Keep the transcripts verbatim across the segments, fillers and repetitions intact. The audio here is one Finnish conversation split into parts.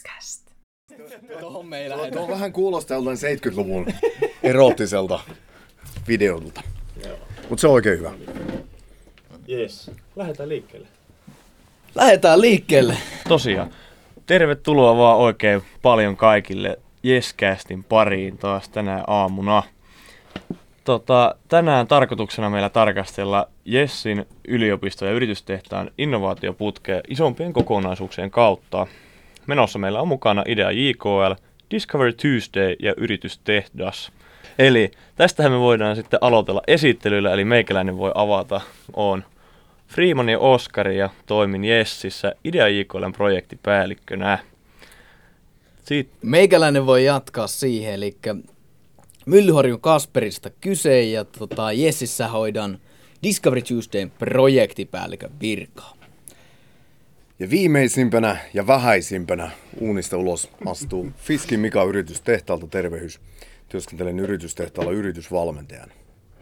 podcast. Tuohon me ei lähde. Tuo on vähän kuulostaa joltain seitsemänkymmentäluvun eroottiselta videolta. Mutta se on oikein hyvä. Yes. Lähdetään liikkeelle. Lähdetään liikkeelle. Tosiaan. Tervetuloa vaan oikein paljon kaikille Jescastin pariin taas tänä aamuna. Tota, tänään tarkoituksena meillä tarkastella Jessin yliopisto- ja yritystehtaan innovaatioputkea isompien kokonaisuuksien kautta. Menossa meillä on mukana Idea J K L, Discovery Tuesday ja Yritystehdas. Eli tästähän me voidaan sitten aloitella esittelyllä, eli meikäläinen voi avata. Oon Freeman ja Oskari ja toimin Jessissä Idea J K L:n projektipäällikkönä. Sitten. Meikäläinen voi jatkaa siihen, eli Myllyharjun Kasperista kyse ja tota, Jessissä hoidan Discovery Tuesdayn projektipäällikön virkaa. Ja viimeisimpänä ja vähäisimpänä uunista ulos astuu Fiskin Mika Yritystehtaalta, tervehdys. Työskentelen Yritystehtaalla yritysvalmentajana.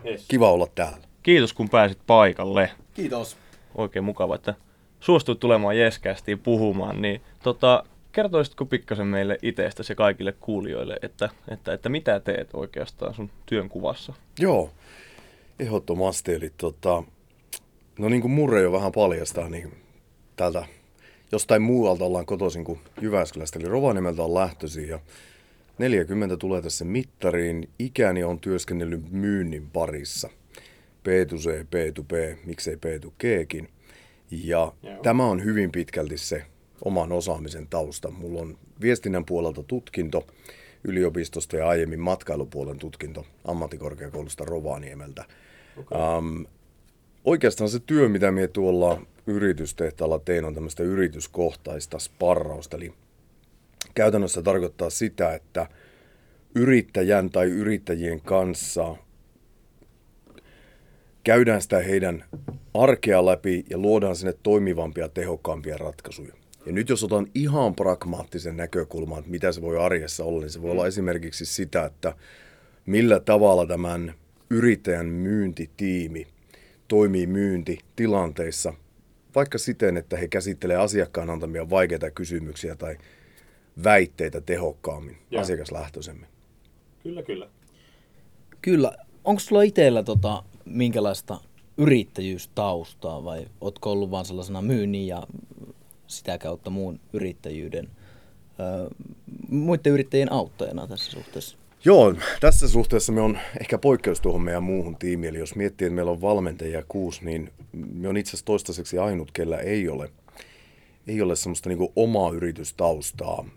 Yes. Kiva olla täällä. Kiitos kun pääsit paikalle. Kiitos. Oikein mukava, että suostuit tulemaan Jescastiin puhumaan. Niin, tota, kertoisitko pikkasen meille itsestäsi ja kaikille kuulijoille, että, että, että mitä teet oikeastaan sun työn kuvassa? Joo, ehdottomasti. Eli tota, no niin kuin Murre jo vähän paljastaa, niin täältä jostain muualta ollaan kotoisin kuin Jyväskylästä, eli Rovaniemeltä on lähtöisin ja neljäkymmentä tulee tässä mittariin. Ikäni on työskennellyt myynnin parissa. P kaksi C, P kaksi P, miksei P kaksi G:kin. Ja yeah. Tämä on hyvin pitkälti se oman osaamisen tausta. Mulla on viestinnän puolelta tutkinto yliopistosta ja aiemmin matkailupuolen tutkinto ammattikorkeakoulusta Rovaniemeltä. Okay. Um, oikeastaan se työ, mitä me tuolla yritystehtaalla tein, on tämmöistä yrityskohtaista sparrausta. Eli käytännössä tarkoittaa sitä, että yrittäjän tai yrittäjien kanssa käydään sitä heidän arkea läpi ja luodaan sinne toimivampia, tehokkaampia ratkaisuja. Ja nyt jos otan ihan pragmaattisen näkökulman, että mitä se voi arjessa olla, niin se voi olla esimerkiksi sitä, että millä tavalla tämän yrittäjän myyntitiimi toimii myyntitilanteissa, vaikka siten, että he käsittelevät asiakkaan antamia vaikeita kysymyksiä tai väitteitä tehokkaammin, ja asiakaslähtöisemmin. Kyllä, kyllä. Kyllä. Onko sulla itsellä tota, minkälaista yrittäjyystaustaa vai ootko ollut vaan sellaisena myynnin ja sitä kautta muun yrittäjyyden, ö, muiden yrittäjien auttajana tässä suhteessa? Joo, tässä suhteessa me on ehkä poikkeus tuohon meidän muuhun tiimiin. Eli jos miettii, että meillä on valmentajia kuusi, niin me on itse asiassa toistaiseksi ainut, kellä ei ole, ei ole semmoista niin kuin omaa yritystaustaa.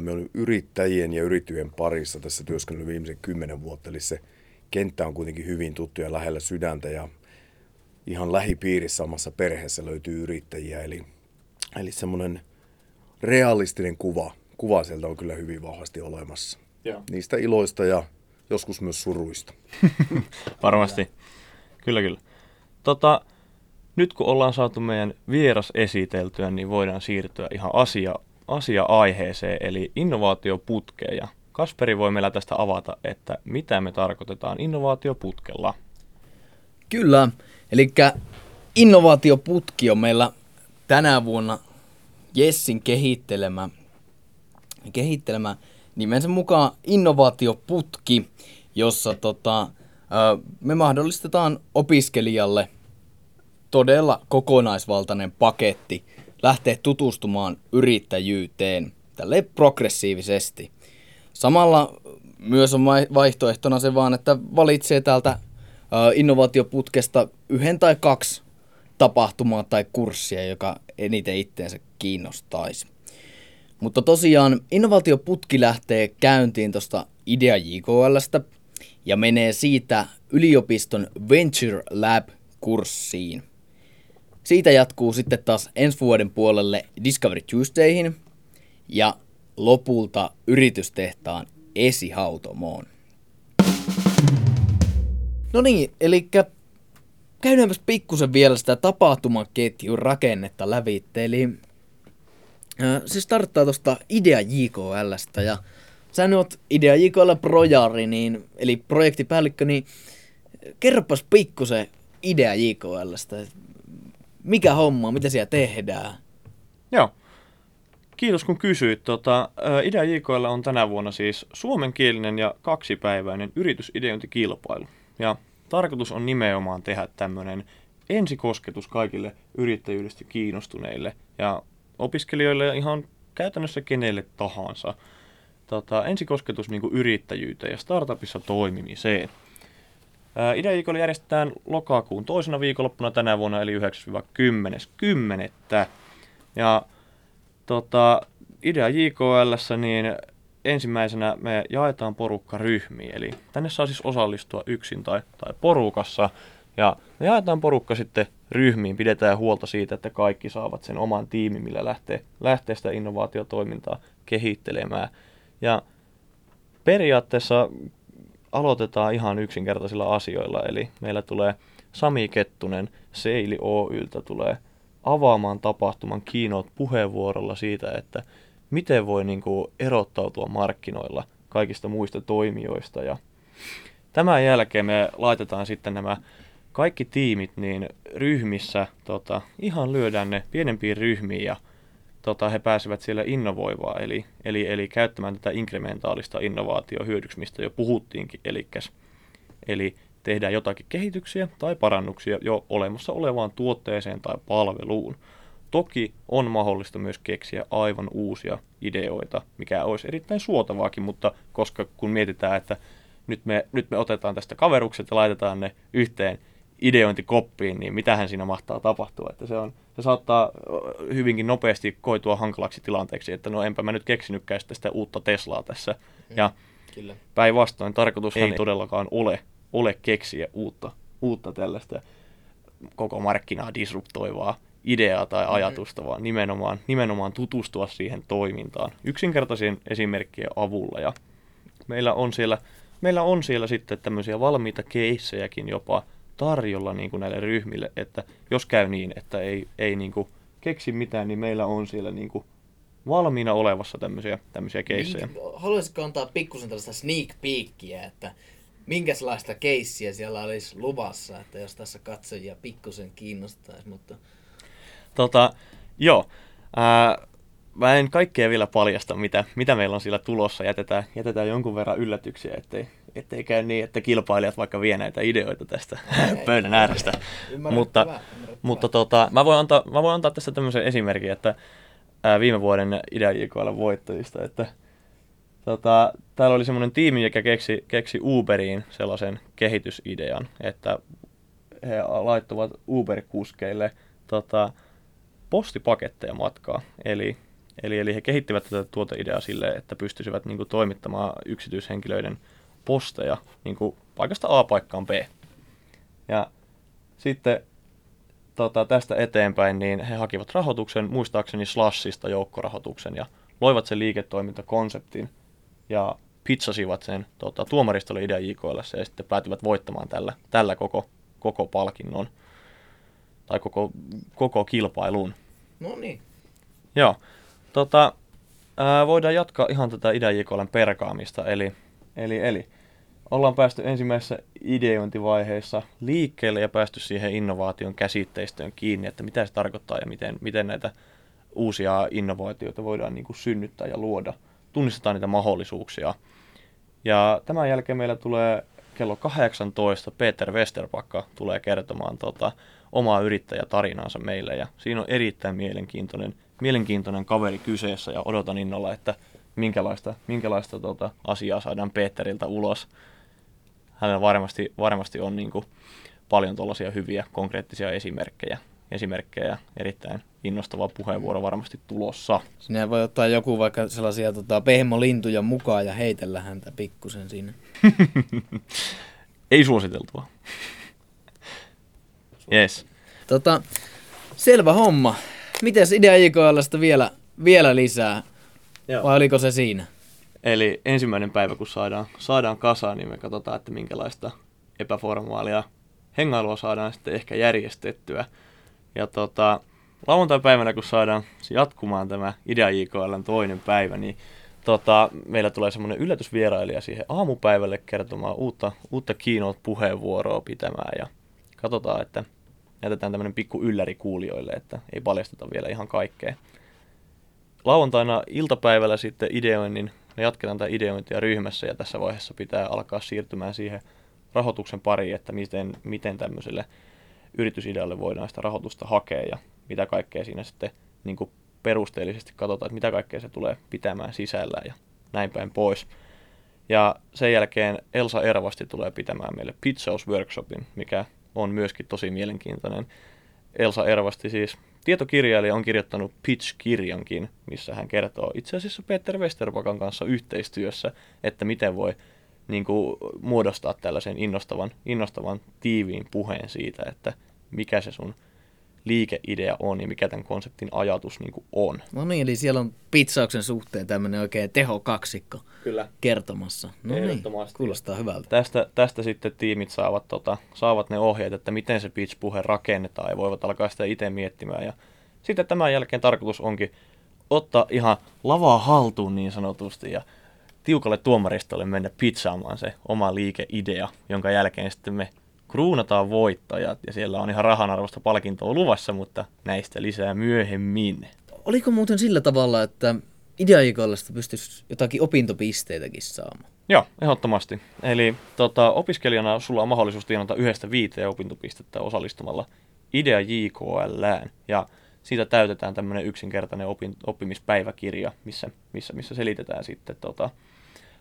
Me on yrittäjien ja yrittäjien parissa tässä työskennellyt viimeisen kymmenen vuotta, eli se kenttä on kuitenkin hyvin tuttu ja lähellä sydäntä ja ihan lähipiirissä omassa perheessä löytyy yrittäjiä, eli, eli semmoinen realistinen kuva, kuva sieltä on kyllä hyvin vahvasti olemassa. Ja. Niistä iloista ja joskus myös suruista. Varmasti. Kyllä, kyllä. Tota, nyt kun ollaan saatu meidän vieras esiteltyä, niin voidaan siirtyä ihan asia, asia-aiheeseen, eli innovaatioputkeen. Ja Kasperi voi meillä tästä avata, että mitä me tarkoitetaan innovaatioputkella. Kyllä, eli innovaatioputki on meillä tänä vuonna Jessin kehittelemä, kehittelemä nimensä mukaan innovaatioputki, jossa tota, me mahdollistetaan opiskelijalle todella kokonaisvaltainen paketti lähteä tutustumaan yrittäjyyteen tälleen progressiivisesti. Samalla myös on vaihtoehtona se vaan, että valitsee täältä innovaatioputkesta yhden tai kaksi tapahtumaa tai kurssia, joka eniten itteensä kiinnostaisi. Mutta tosiaan innovaatioputki lähtee käyntiin tuosta Idea J K L:stä ja menee siitä yliopiston Venture Lab-kurssiin. Siitä jatkuu sitten taas ensi vuoden puolelle Discovery Tuesdayhin ja lopulta yritystehtaan Esihautumoon. No niin, eli käydäänpäs pikkusen vielä sitä tapahtumaketjun rakennetta lävitse. Eli se starttaa tuosta Idea J K L:stä ja sä nyt oot Idea J K L projari, niin, eli projektipäällikkö, niin kerropas pikkusen Idea J K L:stä. Mikä homma, mitä siellä tehdään? Joo, Kiitos kun kysyit. Tota, Idea J K L on tänä vuonna siis suomenkielinen ja kaksipäiväinen yritysideointikilpailu. Ja tarkoitus on nimenomaan tehdä tämmöinen ensikosketus kaikille yrittäjyydestä kiinnostuneille ja opiskelijoille ja ihan käytännössä kenelle tahansa. Tota, ensikosketus niin kuin yrittäjyyteen ja startupissa toimimiseen. Ää, Idea J K L järjestetään lokakuun toisena viikonloppuna tänä vuonna eli yhdeksäs kymmenes kymmenettä. Ja tota, Idea J K L:ssä niin ensimmäisenä me jaetaan porukka ryhmiin, eli tänne saa siis osallistua yksin tai, tai porukassa. Ja me jaetaan porukka sitten ryhmiin, pidetään huolta siitä, että kaikki saavat sen oman tiimin, millä lähtee, lähtee sitä innovaatiotoimintaa kehittelemään. Ja periaatteessa aloitetaan ihan yksinkertaisilla asioilla, eli meillä tulee Sami Kettunen Saili Oy:ltä tulee avaamaan tapahtuman keynote-puheenvuorolla siitä, että miten voi niin kuin erottautua markkinoilla kaikista muista toimijoista. Ja tämän jälkeen me laitetaan sitten nämä kaikki tiimit niin ryhmissä, tota, ihan lyödään ne pienempiin ryhmiin ja tota, he pääsevät siellä innovoivaan, eli, eli, eli käyttämään tätä inkrementaalista innovaatiohyödyksi, mistä jo puhuttiinkin, Elikkäs, eli tehdään jotakin kehityksiä tai parannuksia jo olemassa olevaan tuotteeseen tai palveluun. Toki on mahdollista myös keksiä aivan uusia ideoita, mikä olisi erittäin suotavaakin, mutta koska kun mietitään, että nyt me, nyt me otetaan tästä kaverukset ja laitetaan ne yhteen ideointikoppiin, niin mitähän siinä mahtaa tapahtua. Että se, on, se saattaa hyvinkin nopeasti koitua hankalaksi tilanteeksi, että no enpä mä nyt keksinytkään sitä uutta Teslaa tässä. Mm, ja kyllä. Päinvastoin tarkoitushan ei todellakaan ole, ole keksiä uutta, uutta tällaista koko markkinaa disruptoivaa ideaa tai ajatusta, vaan nimenomaan, nimenomaan tutustua siihen toimintaan yksinkertaisien esimerkkien avulla. Ja meillä on siellä... Meillä on siellä sitten tämmöisiä valmiita keissejäkin jopa tarjolla niin kuin näille ryhmille, että jos käy niin, että ei, ei niin kuin keksi mitään, niin meillä on siellä niin kuin valmiina olevassa tämmöisiä, tämmöisiä keissejä. Haluaisitko antaa pikkusen tällaista sneak peekkiä, että minkälaista keissiä siellä olisi luvassa, että jos tässä katsojia pikkusen kiinnostaisi, mutta... Tota, joo. Ää... Mä en kaikkea vielä paljasta, mitä, mitä meillä on siellä tulossa. Jätetään, jätetään jonkun verran yllätyksiä, ettei, ettei käy niin, että kilpailijat vaikka vie näitä ideoita tästä ei, pöydän äärestä. Mutta, hyvä, mutta tota, mä, voin antaa, mä voin antaa tästä tämmöisen esimerkin, että ää, viime vuoden Idea J K L voittajista, että tota, täällä oli semmoinen tiimi, joka keksi, keksi Uberiin sellaisen kehitysidean, että he laittuvat Uber-kuskeille tota, postipaketteja matkaa, eli Eli, eli he kehittivät tätä tuoteideaa silleen, että pystyisivät niin kuin toimittamaan yksityishenkilöiden posteja niin kuin paikasta A paikkaan B. Ja sitten tota, tästä eteenpäin niin he hakivat rahoituksen, muistaakseni Slashista joukkorahoituksen, ja loivat sen liiketoimintakonseptin ja pitsasivat sen tota, tuomaristolle Idea J K L:ssä ja sitten päätyvät voittamaan tällä, tällä koko, koko palkinnon tai koko, koko kilpailun. No niin. Joo. Tota, ää, voidaan jatkaa ihan tätä Idea J K L:n perkaamista, eli, eli, eli ollaan päästy ensimmäisessä ideointivaiheessa liikkeelle ja päästy siihen innovaation käsitteistöön kiinni, että mitä se tarkoittaa ja miten, miten näitä uusia innovaatioita voidaan niin kuin synnyttää ja luoda. Tunnistetaan niitä mahdollisuuksia. Ja tämän jälkeen meillä tulee kello kahdeksantoista Peter Vesterbacka tulee kertomaan tota, omaa yrittäjätarinaansa meille, ja siinä on erittäin mielenkiintoinen Mielenkiintoinen kaveri kyseessä, ja odotan innolla, että minkälaista, minkälaista tota, asiaa saadaan Peteriltä ulos. Hänellä varmasti, varmasti on niin kuin, paljon tuollaisia hyviä konkreettisia esimerkkejä. esimerkkejä. Erittäin innostava puheenvuoro varmasti tulossa. Sinä voi ottaa joku vaikka sellaisia tota, pehmolintuja mukaan ja heitellä häntä pikkusen siinä. Ei suositeltua. Yes. Tota, selvä homma. Mites Idea J K L:stä vielä, vielä lisää? Joo. Vai oliko se siinä? Eli ensimmäinen päivä, kun saadaan, saadaan kasaan, niin me katsotaan, että minkälaista epäformaalia hengailua saadaan sitten ehkä järjestettyä. Ja tota, lauantai-päivänä, kun saadaan jatkumaan tämä Idea J K L:n toinen päivä, niin tota, meillä tulee semmoinen yllätysvierailija siihen aamupäivälle kertomaan uutta, uutta keynote-puheenvuoroa pitämään. Ja katsotaan, että... Jätetään tämmöinen pikku ylläri kuulijoille, että ei paljasteta vielä ihan kaikkea. lauantaina iltapäivällä sitten ideoinnin, me jatketaan tätä ideointia ryhmässä ja tässä vaiheessa pitää alkaa siirtymään siihen rahoituksen pariin, että miten, miten tämmöiselle yritysidealle voidaan sitä rahoitusta hakea ja mitä kaikkea siinä sitten niin kuin perusteellisesti katsotaan, että mitä kaikkea se tulee pitämään sisällään ja näin päin pois. Ja sen jälkeen Elsa Ervasti tulee pitämään meille pitchausworkshopin, mikä on myöskin tosi mielenkiintoinen. Elsa Ervasti siis tietokirjailija on kirjoittanut pitch-kirjankin, missä hän kertoo itse asiassa Peter Vesterbackan kanssa yhteistyössä, että miten voi niin kuin, muodostaa tällaisen innostavan, innostavan tiiviin puheen siitä, että mikä se sun liikeidea on ja mikä tämän konseptin ajatus niin kuin on. No niin, eli siellä on pitsauksen suhteen tämmöinen oikein tehokaksikko Kyllä. kertomassa. No niin, kuulostaa hyvältä. Tästä, tästä sitten tiimit saavat, tota, saavat ne ohjeet, että miten se pitch-puhe rakennetaan ja voivat alkaa sitä itse miettimään. Ja sitten tämän jälkeen tarkoitus onkin ottaa ihan lavaa haltuun niin sanotusti ja tiukalle tuomaristolle mennä pitsaamaan se oma liikeidea, jonka jälkeen sitten me kruunataan voittajat ja siellä on ihan rahanarvoista palkintoa luvassa, mutta näistä lisää myöhemmin. Oliko muuten sillä tavalla, että ideaikollista pystyisi jotakin opintopisteitäkin saamaan? Joo, ehdottomasti. Eli tota, opiskelijana sulla on mahdollisuus tienata yhdestä viiteen opintopistettä osallistumalla Idea J K L:ään. Ja siitä täytetään tämmöinen yksinkertainen opin, oppimispäiväkirja, missä, missä, missä selitetään sitten tota,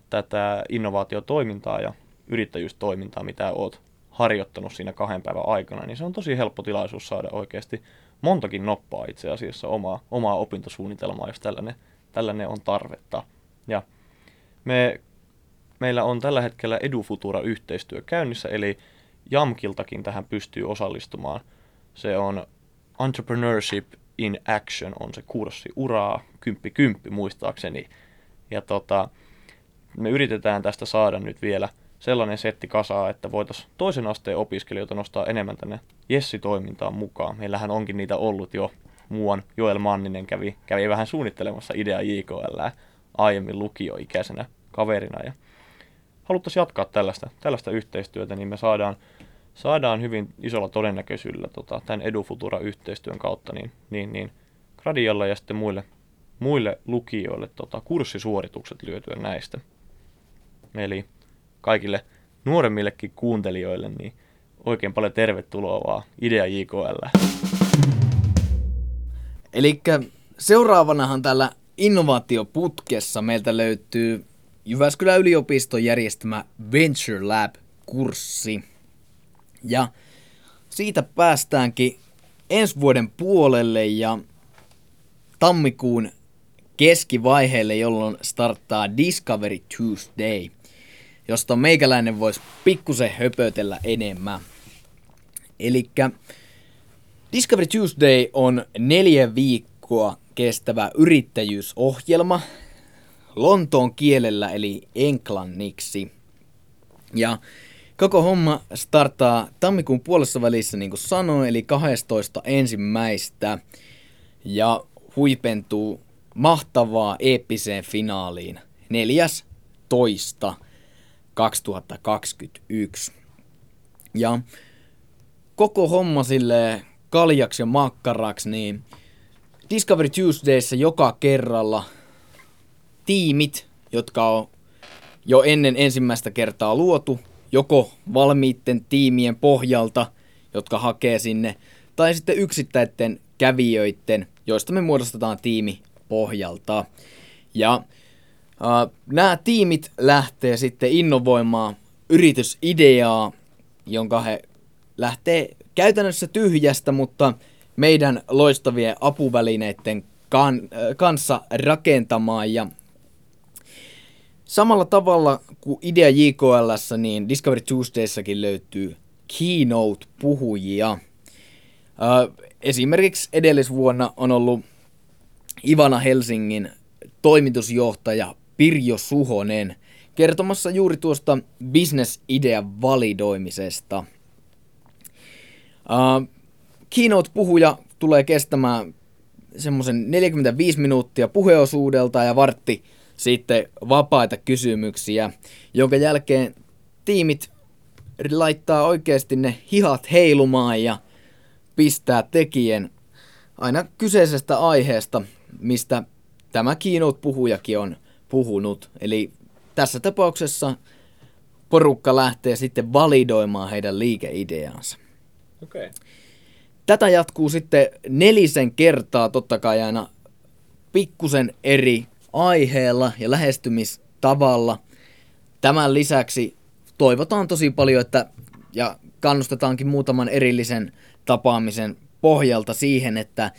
tätä innovaatiotoimintaa ja yrittäjyystoimintaa, mitä oot harjoittanut siinä kahden päivän aikana, niin se on tosi helppo tilaisuus saada oikeasti montakin noppaa itse asiassa omaa, omaa opintosuunnitelmaa, jos tällainen, tällainen on tarvetta. Ja me, meillä on tällä hetkellä Edufutura-yhteistyö käynnissä, eli Jamkiltakin tähän pystyy osallistumaan. Se on Entrepreneurship in Action, on se kurssi uraa, kymppi kymppi muistaakseni. Ja tota, me yritetään tästä saada nyt vielä sellainen setti kasaa, että voitaisiin toisen asteen opiskelijoita nostaa enemmän tänne Jessi-toimintaan mukaan. Meillähän onkin niitä ollut jo. Muuan Joel Manninen kävi, kävi vähän suunnittelemassa Idea J K L:ää aiemmin lukioikäisenä kaverina. Ja haluttaisiin jatkaa tällaista, tällaista yhteistyötä, niin me saadaan, saadaan hyvin isolla todennäköisyydellä tota, tämän Edufutura-yhteistyön kautta niin, niin, niin Gradialle ja sitten muille, muille lukijoille tota, kurssisuoritukset lyötyä näistä. Eli kaikille nuoremmillekin kuuntelijoille, niin oikein paljon tervetuloa vaan Idea J K L:ään. Elikkä seuraavanahan tällä innovaatioputkessa meiltä löytyy Jyväskylän yliopiston järjestämä Venture Lab-kurssi. Ja siitä päästäänkin ensi vuoden puolelle ja tammikuun keskivaiheelle, jolloin starttaa Discovery Tuesday, josta meikäläinen voisi pikkusen höpötellä enemmän. Elikkä Discovery Tuesday on neljä viikkoa kestävä yrittäjyysohjelma Lontoon kielellä eli englanniksi. Ja koko homma starttaa tammikuun puolessa välissä, niin kuin sanoin, eli kahdestoista ensimmäistä ja huipentuu mahtavaa eeppiseen finaaliin neljästoista kaksituhattakaksikymmentäyksi. Ja koko homma silleen kaljaksi ja makkaraksi, niin Discovery Tuesdayssä joka kerralla tiimit, jotka on jo ennen ensimmäistä kertaa luotu, joko valmiitten tiimien pohjalta, jotka hakee sinne, tai sitten yksittäisten kävijöiden, joista me muodostetaan tiimi pohjalta. Ja Uh, nämä tiimit lähtee sitten innovoimaan yritysideaa, jonka he lähtee käytännössä tyhjästä, mutta meidän loistavien apuvälineiden kan- kanssa rakentamaan. Ja samalla tavalla kuin Idea J K L:ssä, niin Discovery Tuesdayssakin löytyy keynote-puhujia. Uh, esimerkiksi edellisvuonna on ollut Ivana Helsingin toimitusjohtaja Pirjo Suhonen kertomassa juuri tuosta business-idean validoimisesta. Uh, Keynote-puhuja tulee kestämään semmoisen neljäkymmentäviisi minuuttia puheosuudelta ja vartti sitten vapaita kysymyksiä, jonka jälkeen tiimit laittaa oikeasti ne hihat heilumaan ja pistää tekijän aina kyseisestä aiheesta, mistä tämä keynote-puhujakin on puhunut. Eli tässä tapauksessa porukka lähtee sitten validoimaan heidän liikeideaansa. Okay. Tätä jatkuu sitten nelisen kertaa, totta kai aina pikkusen eri aiheella ja lähestymistavalla. Tämän lisäksi toivotaan tosi paljon, että ja kannustetaankin muutaman erillisen tapaamisen pohjalta siihen, että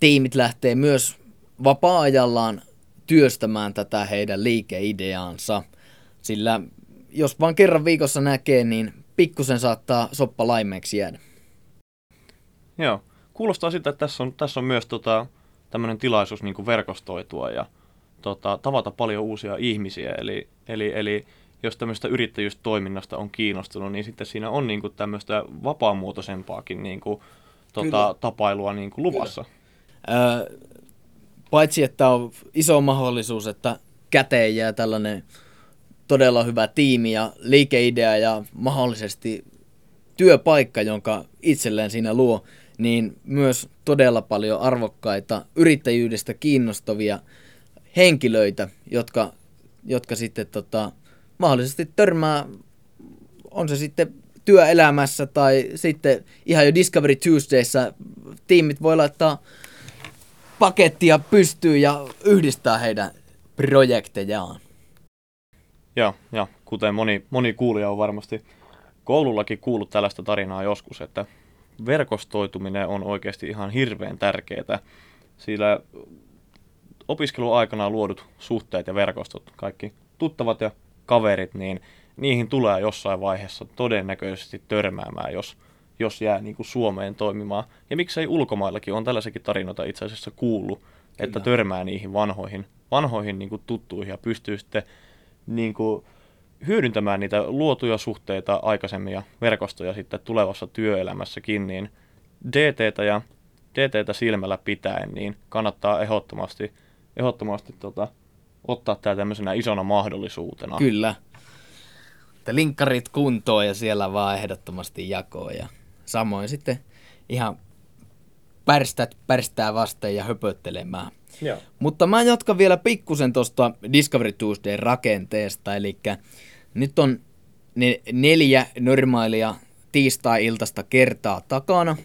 tiimit lähtee myös vapaa-ajallaan työstämään tätä heidän liikeideaansa. Sillä jos vaan kerran viikossa näkee, niin pikkusen saattaa soppa laimeeksi jäädä. Joo, kuulostaa siltä, että tässä on, tässä on myös tota, tämmöinen tilaisuus niin kuin verkostoitua ja tota, tavata paljon uusia ihmisiä. Eli, eli, eli jos tämmöistä yrittäjyystoiminnasta on kiinnostunut, niin sitten siinä on niin kuin tämmöistä vapaamuotoisempaakin niin kuin, tota, tapailua niin kuin luvassa. Öö, paitsi, että on iso mahdollisuus, että käteen jää tällainen todella hyvä tiimi ja liikeidea ja mahdollisesti työpaikka, jonka itselleen siinä luo, niin myös todella paljon arvokkaita yrittäjyydestä kiinnostavia henkilöitä, jotka, jotka sitten tota, mahdollisesti törmää, on se sitten työelämässä tai sitten ihan jo Discovery Tuesdayssä tiimit voi laittaa pakettia pystyyn ja yhdistää heidän projektejaan. Joo, ja kuten moni, moni kuulija on varmasti koulullakin kuullut tällaista tarinaa joskus, että verkostoituminen on oikeasti ihan hirveän tärkeää, sillä opiskeluaikana luodut suhteet ja verkostot, kaikki tuttavat ja kaverit, niin niihin tulee jossain vaiheessa todennäköisesti törmäämään, jos, jos jää niin kuin Suomeen toimimaan. Ja miksei ulkomaillakin, on tällaisenkin tarinoita itse asiassa kuullut, Kyllä. että törmää niihin vanhoihin, vanhoihin niin kuin tuttuihin ja pystyy sitten niin kuin hyödyntämään niitä luotuja suhteita aikaisemmin ja verkostoja sitten tulevassa työelämässäkin, niin D T:tä ja D T:tä silmällä pitäen, niin kannattaa ehdottomasti, ehdottomasti tota, ottaa tämä tämmöisenä isona mahdollisuutena. Kyllä. Että linkkarit kuntoon ja siellä vaan ehdottomasti jakoon ja samoin sitten ihan pärstät pärstää vasten ja höpöttelemään. Joo. Mutta mä jatkan vielä pikkusen tuosta Discovery Tuesday rakenteesta, eli nyt on ne neljä normaalia tiistai-iltaista kertaa takana.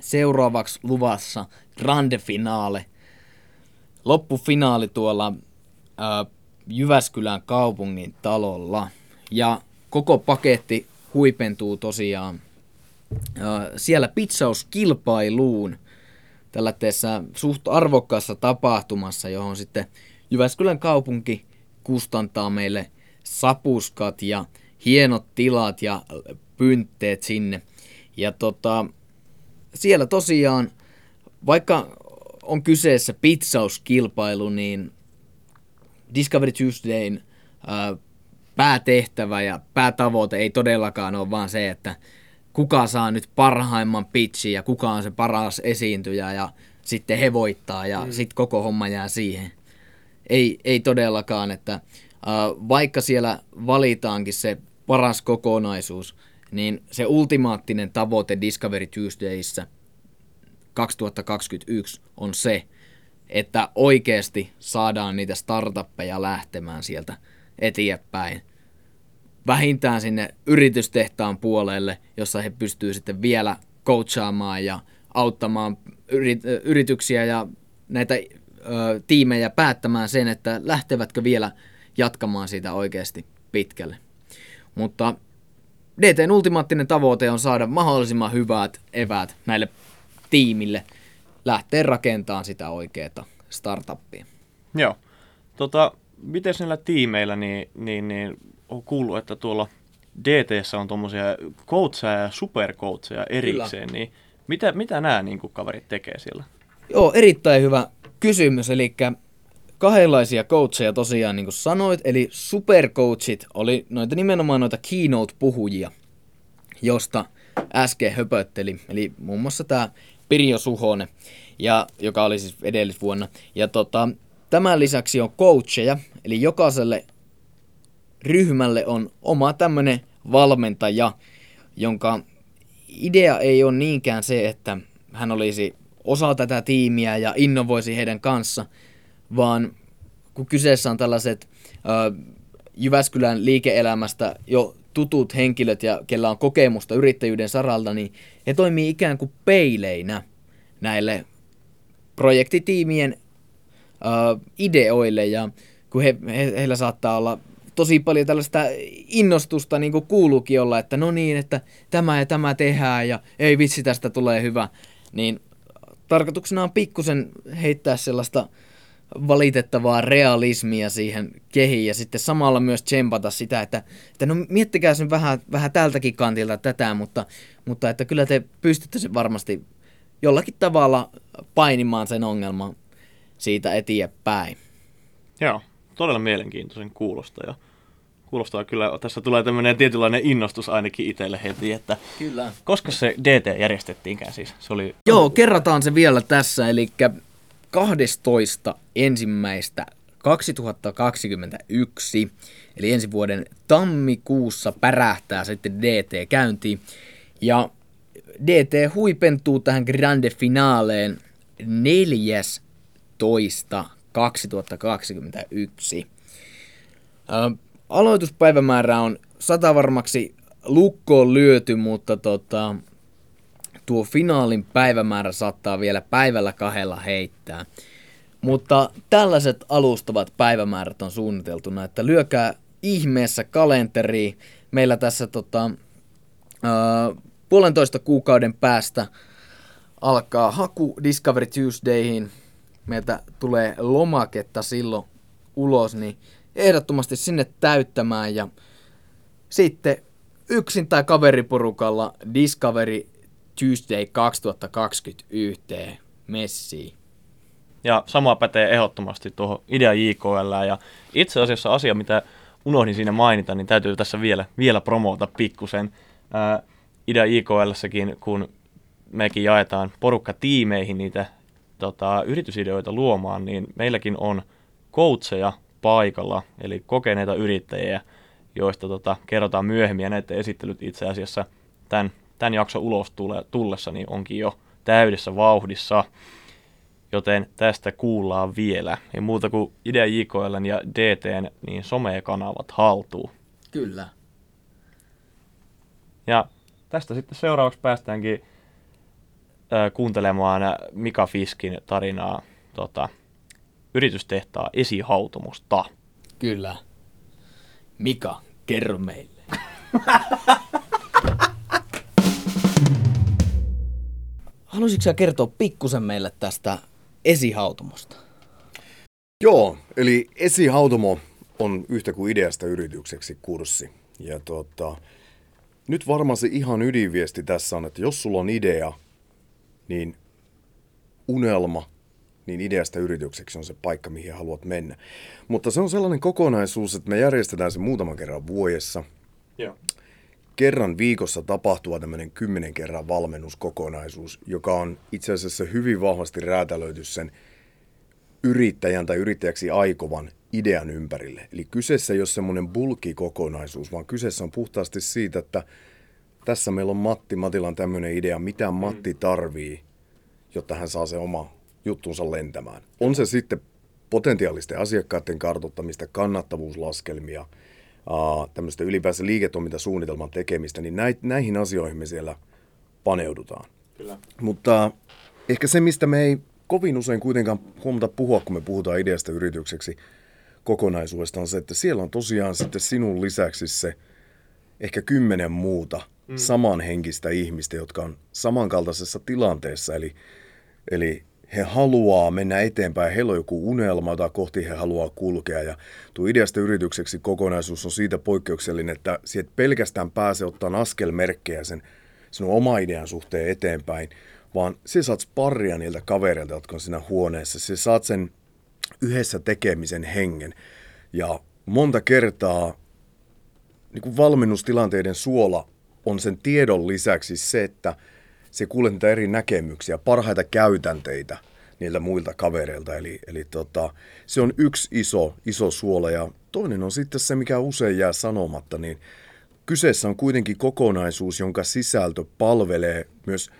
Seuraavaksi luvassa grande finale, loppufinaali tuolla ää, Jyväskylän kaupungin talolla. Ja koko paketti huipentuu tosiaan ää, siellä pizzauskilpailuun tällaisessa suht arvokkaassa tapahtumassa, johon sitten Jyväskylän kaupunki kustantaa meille sapuskat ja hienot tilat ja pyntteet sinne. Ja tota, siellä tosiaan, vaikka on kyseessä pizzauskilpailu, niin Discovery Tuesdayn ää, päätehtävä ja päätavoite ei todellakaan ole vaan se, että kuka saa nyt parhaimman pitchin ja kuka on se paras esiintyjä ja sitten he voittaa ja mm. sitten koko homma jää siihen. Ei, ei todellakaan, että äh, vaikka siellä valitaankin se paras kokonaisuus, niin se ultimaattinen tavoite Discovery Tuesdayissa kaksituhattakaksikymmentäyksi on se, että oikeasti saadaan niitä startuppeja lähtemään sieltä eteenpäin. Vähintään sinne yritystehtaan puolelle, jossa he pystyvät sitten vielä coachaamaan ja auttamaan yrit- yrityksiä ja näitä ö, tiimejä päättämään sen, että lähtevätkö vielä jatkamaan siitä oikeasti pitkälle. Mutta D T:n ultimaattinen tavoite on saada mahdollisimman hyvät eväät näille tiimille lähteä rakentamaan sitä oikeaa startuppia. Joo. Tota, miten näillä tiimeillä niin... niin, niin... on kuullut, että tuolla D T:ssä on tuommoisia coacheja ja supercoacheja erikseen, Kyllä. niin mitä, mitä nämä niin kuin kaverit tekee siellä? Joo, erittäin hyvä kysymys, eli kahdenlaisia coacheja tosiaan niin kuin sanoit, eli supercoachit oli noita, nimenomaan noita keynote-puhujia, josta äsken höpötteli, eli muun muassa tämä Pirjo Suhonen, ja, joka oli siis edellisvuonna, ja tota, tämän lisäksi on coacheja, eli jokaiselle ryhmälle on oma tämmöinen valmentaja, jonka idea ei ole niinkään se, että hän olisi osa tätä tiimiä ja innovoisi heidän kanssa, vaan kun kyseessä on tällaiset äh, Jyväskylän liike-elämästä jo tutut henkilöt ja kellä on kokemusta yrittäjyyden saralta, niin he toimii ikään kuin peileinä näille projektitiimien äh, ideoille, ja kun he, he, heillä saattaa olla tosi paljon tällaista innostusta, niin kuin kuuluukin olla, että no niin, että tämä ja tämä tehdään ja ei vitsi, tästä tulee hyvä, niin tarkoituksena on pikkusen heittää sellaista valitettavaa realismia siihen kehiin ja sitten samalla myös tsempata sitä, että, että no miettikää sen vähän, vähän tältäkin kantilta tätä, mutta, mutta että kyllä te pystytte sen varmasti jollakin tavalla painimaan sen ongelman siitä eteenpäin. Joo, todella mielenkiintoisen kuulosta ja kuulostaa kyllä, tässä tulee tämmöinen tietynlainen innostus ainakin itselle heti, että kyllä. Koska se D T järjestettiinkään siis? Se oli... Joo, kerrataan se vielä tässä, eli kahdestoista ensimmäistä kaksituhattakaksikymmentäyksi, eli ensi vuoden tammikuussa pärähtää sitten D T käyntiin, ja D T huipentuu tähän grande finaleen neljästoista kaksituhattakaksikymmentäyksi. Äh, Aloituspäivämäärä on sata varmaksi lukkoon lyöty, mutta tota, tuo finaalin päivämäärä saattaa vielä päivällä kahdella heittää. Mutta tällaiset alustavat päivämäärät on suunniteltuna, että lyökää ihmeessä kalenteriin. Meillä tässä tota, ää, puolentoista kuukauden päästä alkaa haku Discovery Tuesdayhin. Meiltä tulee lomaketta silloin ulos, niin ehdottomasti sinne täyttämään ja sitten yksin tai kaveriporukalla Discovery Tuesday kaksituhattakaksikymmentäyksi messiin. Ja sama pätee ehdottomasti tuohon Idea J K L. Ja itse asiassa asia, mitä unohdin siinä mainita, niin täytyy tässä vielä, vielä promoota pikkusen. Ää, Idea J K L:ssäkin, kun mekin jaetaan porukka tiimeihin niitä tota, yritysideoita luomaan, niin meilläkin on coacheja paikalla, eli kokeneita yrittäjiä, joista tota, kerrotaan myöhemmin, ja näiden esittelyt itse asiassa tämän, tämän jakson ulos tullessa niin onkin jo täydessä vauhdissa, joten tästä kuullaan vielä. Ei muuta kuin Idea J K L:n ja D T:n niin somekanavat haltuun. Kyllä. Ja tästä sitten seuraavaksi päästäänkin äh, kuuntelemaan Mika Fiskin tarinaa tota, Yritystehtaan Esihautumosta. Kyllä. Mika, kerro meille. Haluaisitko sä kertoa pikkusen meille tästä Esihautumosta? Joo, eli Esihautumo on yhtä kuin ideasta yritykseksi kurssi. Ja tota, nyt varmaan se ihan ydinviesti tässä on, että jos sulla on idea, niin unelma, niin ideasta yritykseksi on se paikka, mihin haluat mennä. Mutta se on sellainen kokonaisuus, että me järjestetään se muutaman kerran vuodessa. Joo. Kerran viikossa tapahtuu tämmöinen kymmenen kerran valmennuskokonaisuus, joka on itse asiassa hyvin vahvasti räätälöity sen yrittäjän tai yrittäjäksi aikovan idean ympärille. Eli kyseessä ei ole semmoinen bulkikokonaisuus, vaan kyseessä on puhtaasti siitä, että tässä meillä on Matti, Matilla on tämmöinen idea, mitä Matti tarvii, jotta hän saa se oma juttunsa lentämään. On se sitten potentiaalisten asiakkaiden kartoittamista, kannattavuuslaskelmia, tämmöistä ylipäänsä liiketoimintasuunnitelman tekemistä, niin näihin asioihin me siellä paneudutaan. Kyllä. Mutta ehkä se, mistä me ei kovin usein kuitenkaan huomata puhua, kun me puhutaan ideasta yritykseksi kokonaisuudesta, on se, että siellä on tosiaan sitten sinun lisäksi se ehkä kymmenen muuta mm. samanhenkistä ihmistä, jotka on samankaltaisessa tilanteessa, eli, eli he haluaa mennä eteenpäin, heillä on joku unelma, jota kohti he haluaa kulkea. Ja tuo ideasta yritykseksi kokonaisuus on siitä poikkeuksellinen, että siitä pelkästään pääse ottaa askelmerkkejä sen sinun oma idean suhteen eteenpäin, vaan se saat sparria niiltä kavereilta, jotka on siinä huoneessa. Se saat sen yhdessä tekemisen hengen. Ja monta kertaa niin kuin valmennustilanteiden suola on sen tiedon lisäksi se, että se kuulee niitä eri näkemyksiä, parhaita käytänteitä niiltä muilta kavereilta. Eli, eli tota, se on yksi iso, iso suola. Ja toinen on sitten se, mikä usein jää sanomatta. Niin kyseessä on kuitenkin kokonaisuus, jonka sisältö palvelee myös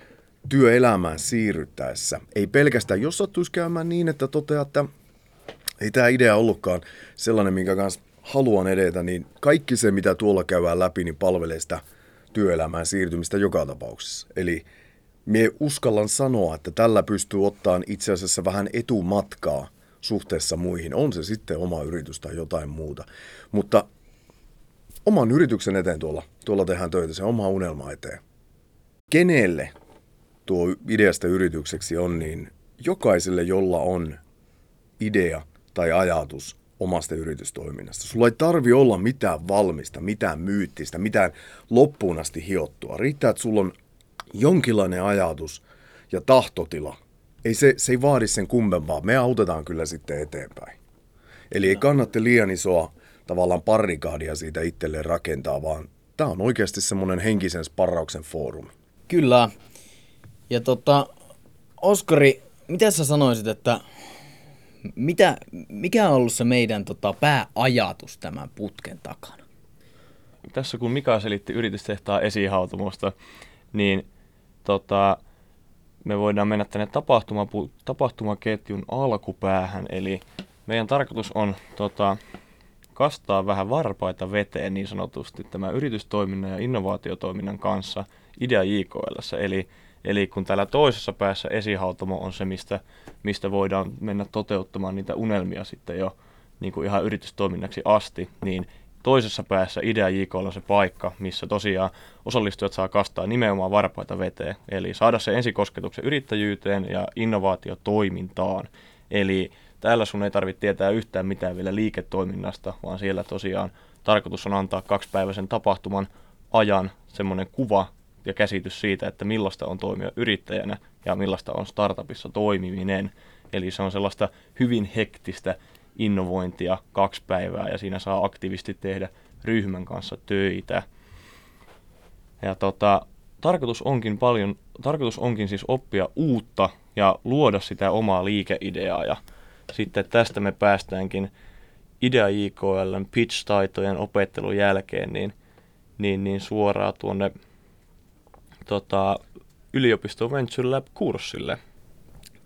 työelämään siirryttäessä. Ei pelkästään, jos sattuisi käymään niin, että toteaa, että ei tämä idea ollutkaan sellainen, minkä kanssa haluan edetä, niin kaikki se, mitä tuolla käydään läpi, niin palvelee sitä työelämään siirtymistä joka tapauksessa. Eli mie uskallan sanoa, että tällä pystyy ottamaan itse asiassa vähän etumatkaa suhteessa muihin. On se sitten oma yritys tai jotain muuta. Mutta oman yrityksen eteen tuolla, tuolla tehdään töitä, se oma unelma eteen. Kenelle tuo ideasta yritykseksi on, niin jokaiselle, jolla on idea tai ajatus omasta yritystoiminnasta. Sulla ei tarvi olla mitään valmista, mitään myyttistä, mitään loppuun asti hiottua. Riittää, että sulla on jonkinlainen ajatus ja tahtotila. Ei se, se ei vaadi sen kummempaa. Me autetaan kyllä sitten eteenpäin. Eli ei kannatte liian isoa tavallaan barrikaadia siitä itselleen rakentaa, vaan tämä on oikeasti semmoinen henkisen sparrauksen foorumi. Kyllä. Ja tota, Oskari, mitä sä sanoisit, että mitä, mikä on ollut se meidän tota, pääajatus tämän putken takana? Tässä kun Mika selitti yritystehtaan esihautumosta, niin tota, me voidaan mennä tänne tapahtuma, tapahtumaketjun alkupäähän. Eli meidän tarkoitus on tota, kastaa vähän varpaita veteen niin sanotusti tämän yritystoiminnan ja innovaatiotoiminnan kanssa Idea J K L:ssä. Eli, eli kun täällä toisessa päässä esihautumo on se, mistä, mistä voidaan mennä toteuttamaan niitä unelmia sitten jo niin kuin ihan yritystoiminnaksi asti, niin toisessa päässä Idea J K:lla on se paikka, missä tosiaan osallistujat saa kastaa nimenomaan varpaita veteen, eli saada se ensikosketuksen yrittäjyyteen ja innovaatiotoimintaan. Eli täällä sun ei tarvitse tietää yhtään mitään vielä liiketoiminnasta, vaan siellä tosiaan tarkoitus on antaa kaksipäiväisen tapahtuman ajan semmoinen kuva ja käsitys siitä, että millaista on toimia yrittäjänä ja millaista on startupissa toimiminen. Eli se on sellaista hyvin hektistä innovointia kaksi päivää ja siinä saa aktiivisesti tehdä ryhmän kanssa töitä. Ja tota, tarkoitus onkin paljon, tarkoitus onkin siis oppia uutta ja luoda sitä omaa liikeideaa ja sitten tästä me päästäänkin Idea J K L:n pitch-taitojen opettelun jälkeen niin, niin, niin suoraan tuonne tota, yliopisto Venture Lab-kurssille.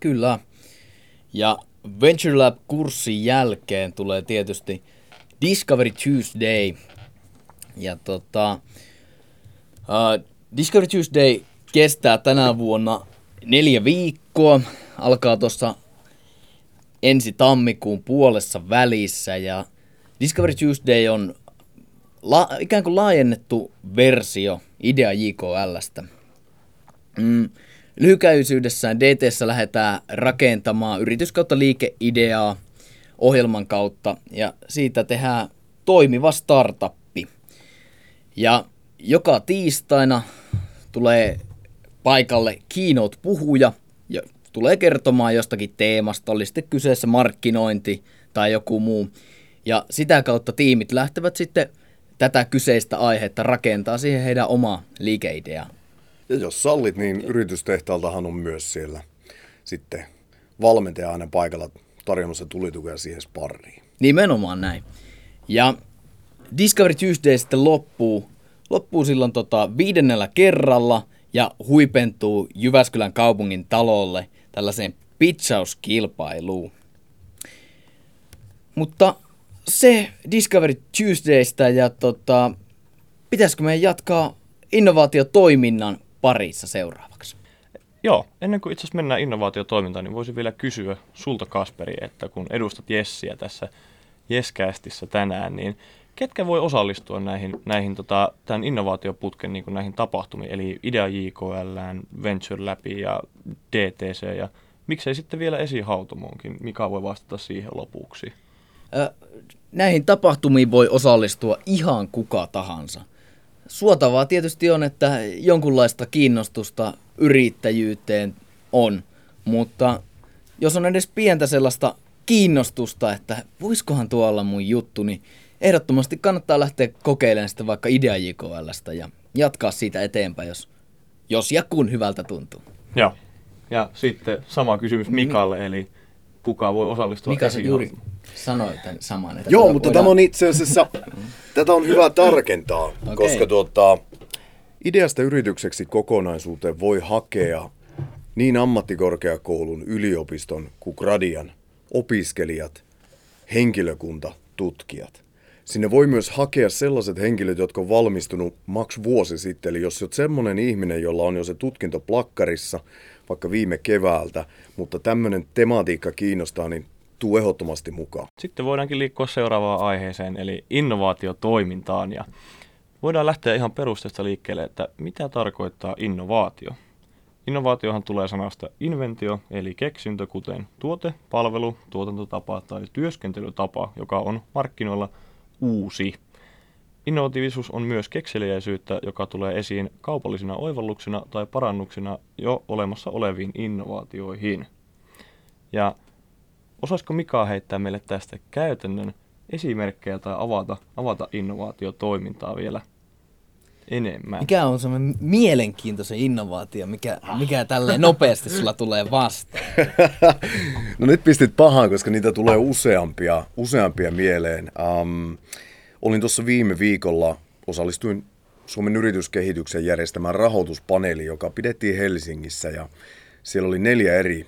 Kyllä. Ja Venture Lab-kurssin jälkeen tulee tietysti Discovery Tuesday. Ja tota, uh, Discovery Tuesday kestää tänä vuonna neljä viikkoa. Alkaa tuossa ensi tammikuun puolessa välissä. Ja Discovery Tuesday on la- ikään kuin laajennettu versio Idea J K L:stä. Mm. Lyhykäisyydessään D T:ssä lähdetään rakentamaan yritys- kautta liikeideaa ohjelman kautta ja siitä tehdään toimiva startuppi. Ja joka tiistaina tulee paikalle keynote-puhuja ja tulee kertomaan jostakin teemasta, oli sitten kyseessä markkinointi tai joku muu. Ja sitä kautta tiimit lähtevät sitten tätä kyseistä aihetta rakentaa siihen heidän omaa liikeideaa. Ja jos sallit, niin yritystehtaaltahan on myös siellä sitten valmentaja aina paikalla tarjomassa tulitukea siihen sparriin. Nimenomaan näin. Ja Discovery Tuesday sitten loppuu, loppuu silloin tota viidennellä kerralla ja huipentuu Jyväskylän kaupungin talolle tällaiseen pitchauskilpailuun. Mutta se Discovery Tuesdaystä ja tota, pitäisikö meidän jatkaa innovaatiotoiminnan parissa seuraavaksi? Joo, ennen kuin itse asiassa mennään innovaatiotoimintaan, niin voisin vielä kysyä sulta, Kasperi, että kun edustat Jessiä tässä Jescastissa tänään, niin ketkä voi osallistua näihin, näihin tota, tämän innovaatioputken niin kuin näihin tapahtumiin, eli Idea J K L:ään, Venture Labiin ja D T C, ja miksei sitten vielä esihautumoonkin? Mika voi vastata siihen lopuksi. Ö, näihin tapahtumiin voi osallistua ihan kuka tahansa. Suotavaa tietysti on, että jonkunlaista kiinnostusta yrittäjyyteen on, mutta jos on edes pientä sellaista kiinnostusta, että voisikohan tuo olla mun juttu, niin ehdottomasti kannattaa lähteä kokeilemaan sitä vaikka Idea J K L:stä ja jatkaa siitä eteenpäin, jos, jos ja kun hyvältä tuntuu. Joo, ja sitten sama kysymys Mikalle, eli kuka voi osallistua? Mika se juuri sanoi tämän saman. Että joo, mutta voidaan... tämä on itse asiassa, tätä on hyvä tarkentaa, okay. koska tuota, ideasta yritykseksi kokonaisuuteen voi hakea niin ammattikorkeakoulun, yliopiston kuin Gradian opiskelijat henkilökuntatutkijat. Sinne voi myös hakea sellaiset henkilöt, jotka on valmistunut maks vuosi sitten. Eli jos olet semmoinen ihminen, jolla on jo se tutkinto plakkarissa, vaikka viime keväältä, mutta tämmöinen tematiikka kiinnostaa, niin tuu ehdottomasti mukaan. Sitten voidaankin liikkua seuraavaan aiheeseen, eli innovaatiotoimintaan. Ja voidaan lähteä ihan perusteesta liikkeelle, että mitä tarkoittaa innovaatio. Innovaatiohan tulee sanasta inventio, eli keksintö, kuten tuote, palvelu, tuotantotapa tai työskentelytapa, joka on markkinoilla uusi. Innovatiivisuus on myös kekseliäisyyttä, joka tulee esiin kaupallisina oivalluksina tai parannuksina jo olemassa oleviin innovaatioihin. Ja osaisiko Mika heittää meille tästä käytännön esimerkkejä tai avata, avata innovaatiotoimintaa vielä enemmän? Mikä on semmoinen mielenkiintoisen innovaatio, mikä, mikä tälleen nopeasti sulla tulee vastaan? No nyt pistit pahaan, koska niitä tulee useampia, useampia mieleen. Um, olin tuossa viime viikolla, osallistuin Suomen yrityskehityksen järjestämään rahoituspaneeli, joka pidettiin Helsingissä, ja siellä oli neljä eri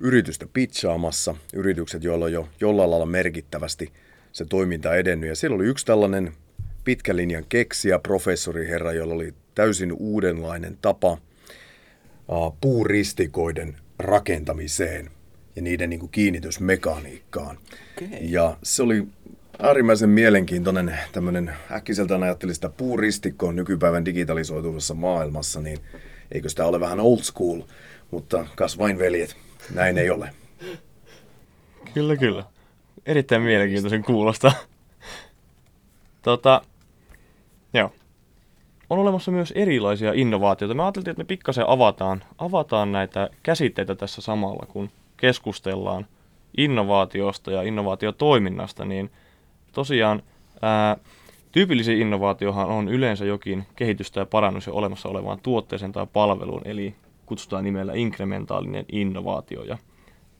yritystä pitchaamassa, yritykset, joilla on jo jollain lailla merkittävästi se toiminta edennyt. Ja siellä oli yksi tällainen pitkän linjan keksijä, professoriherra, jolla oli täysin uudenlainen tapa uh, puuristikoiden rakentamiseen ja niiden niin kuin kiinnitysmekaniikkaan. Okay. Ja se oli äärimmäisen mielenkiintoinen tämmöinen, äkkiseltään ajattelin sitä puuristikkoa nykypäivän digitalisoituvassa maailmassa, niin eikö sitä ole vähän old school, mutta kas vain veljet. Näin ei ole. Kyllä, kyllä. Erittäin mielenkiintoisen kuulostaa. Tota, joo. On olemassa myös erilaisia innovaatioita. Me ajateltiin, että me pikkasen avataan, avataan näitä käsitteitä tässä samalla, kun keskustellaan innovaatiosta ja innovaatiotoiminnasta. Niin tosiaan ää, tyypillisin innovaatiohan on yleensä jokin kehitys tai parannus jo olemassa olevaan tuotteeseen tai palveluun, eli kutsutaan nimellä inkrementaalinen innovaatio, ja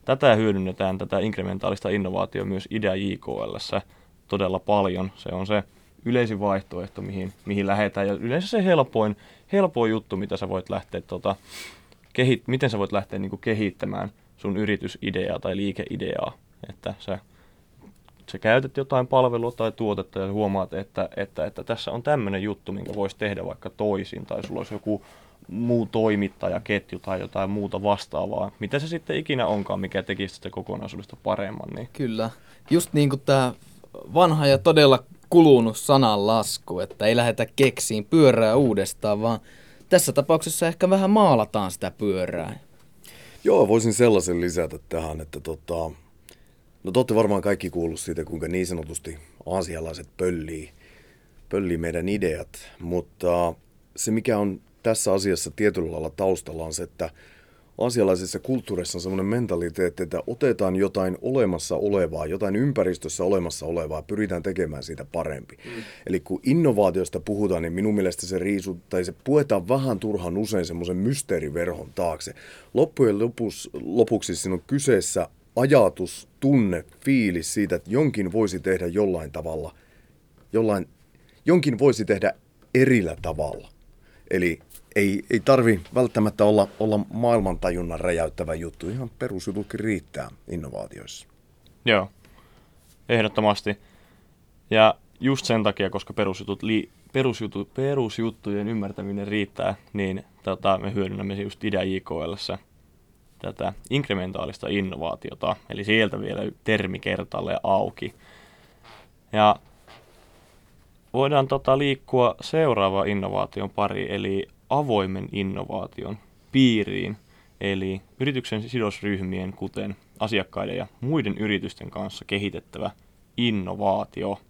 tätä hyödynnetään, tätä inkrementaalista innovaatiota myös Idea J K L:ssä todella paljon. Se on se yleisin vaihtoehto, mihin, mihin lähdetään, ja yleensä se helpoin, helpoin juttu, mitä sä voit lähteä, tota, kehit, miten sä voit lähteä niin kuin kehittämään sun yritysideaa tai liikeideaa, että sä, sä käytät jotain palvelua tai tuotetta ja huomaat, että, että, että tässä on tämmöinen juttu, minkä voisi tehdä vaikka toisin, tai sulla olisi joku muu toimittajaketju tai jotain muuta vastaavaa. Mitä se sitten ikinä onkaan, mikä tekisi sitä kokonaisuudesta paremman? Niin. Kyllä. Just niin kuin tämä vanha ja todella kulunut sananlasku, että ei lähdetä keksiin pyörää uudestaan, vaan tässä tapauksessa ehkä vähän maalataan sitä pyörää. Joo, voisin sellaisen lisätä tähän, että tota, no te olette varmaan kaikki kuullut siitä, kuinka niin sanotusti aasialaiset pöllii, pöllii meidän ideat, mutta se mikä on tässä asiassa tietyllä lailla taustalla on se, että aasialaisessa kulttuurissa on semmoinen mentaliteetti, että otetaan jotain olemassa olevaa, jotain ympäristössä olemassa olevaa, pyritään tekemään siitä parempi. Mm. Eli kun innovaatiosta puhutaan, niin minun mielestä se riisu, tai se puetaan vähän turhan usein semmoisen mysteeriverhon taakse. Loppujen lopuksi, lopuksi siinä on kyseessä ajatus, tunne, fiilis siitä, että jonkin voisi tehdä jollain tavalla, jollain, jonkin voisi tehdä erillä tavalla. Eli ei, ei tarvi välttämättä olla, olla maailmantajunnan räjäyttävä juttu. Ihan perusjututkin riittää innovaatioissa. Joo, ehdottomasti. Ja just sen takia, koska perusjutut, li, perusjutu, perusjuttujen ymmärtäminen riittää, niin tota, me hyödynnämme just Idea J K L:ssä tätä inkrementaalista innovaatiota. Eli sieltä vielä termi kertaalleen auki. Ja voidaan tota liikkua seuraava innovaation pari, eli avoimen innovaation piiriin, eli yrityksen sidosryhmien, kuten asiakkaiden ja muiden yritysten kanssa kehitettävä innovaatio.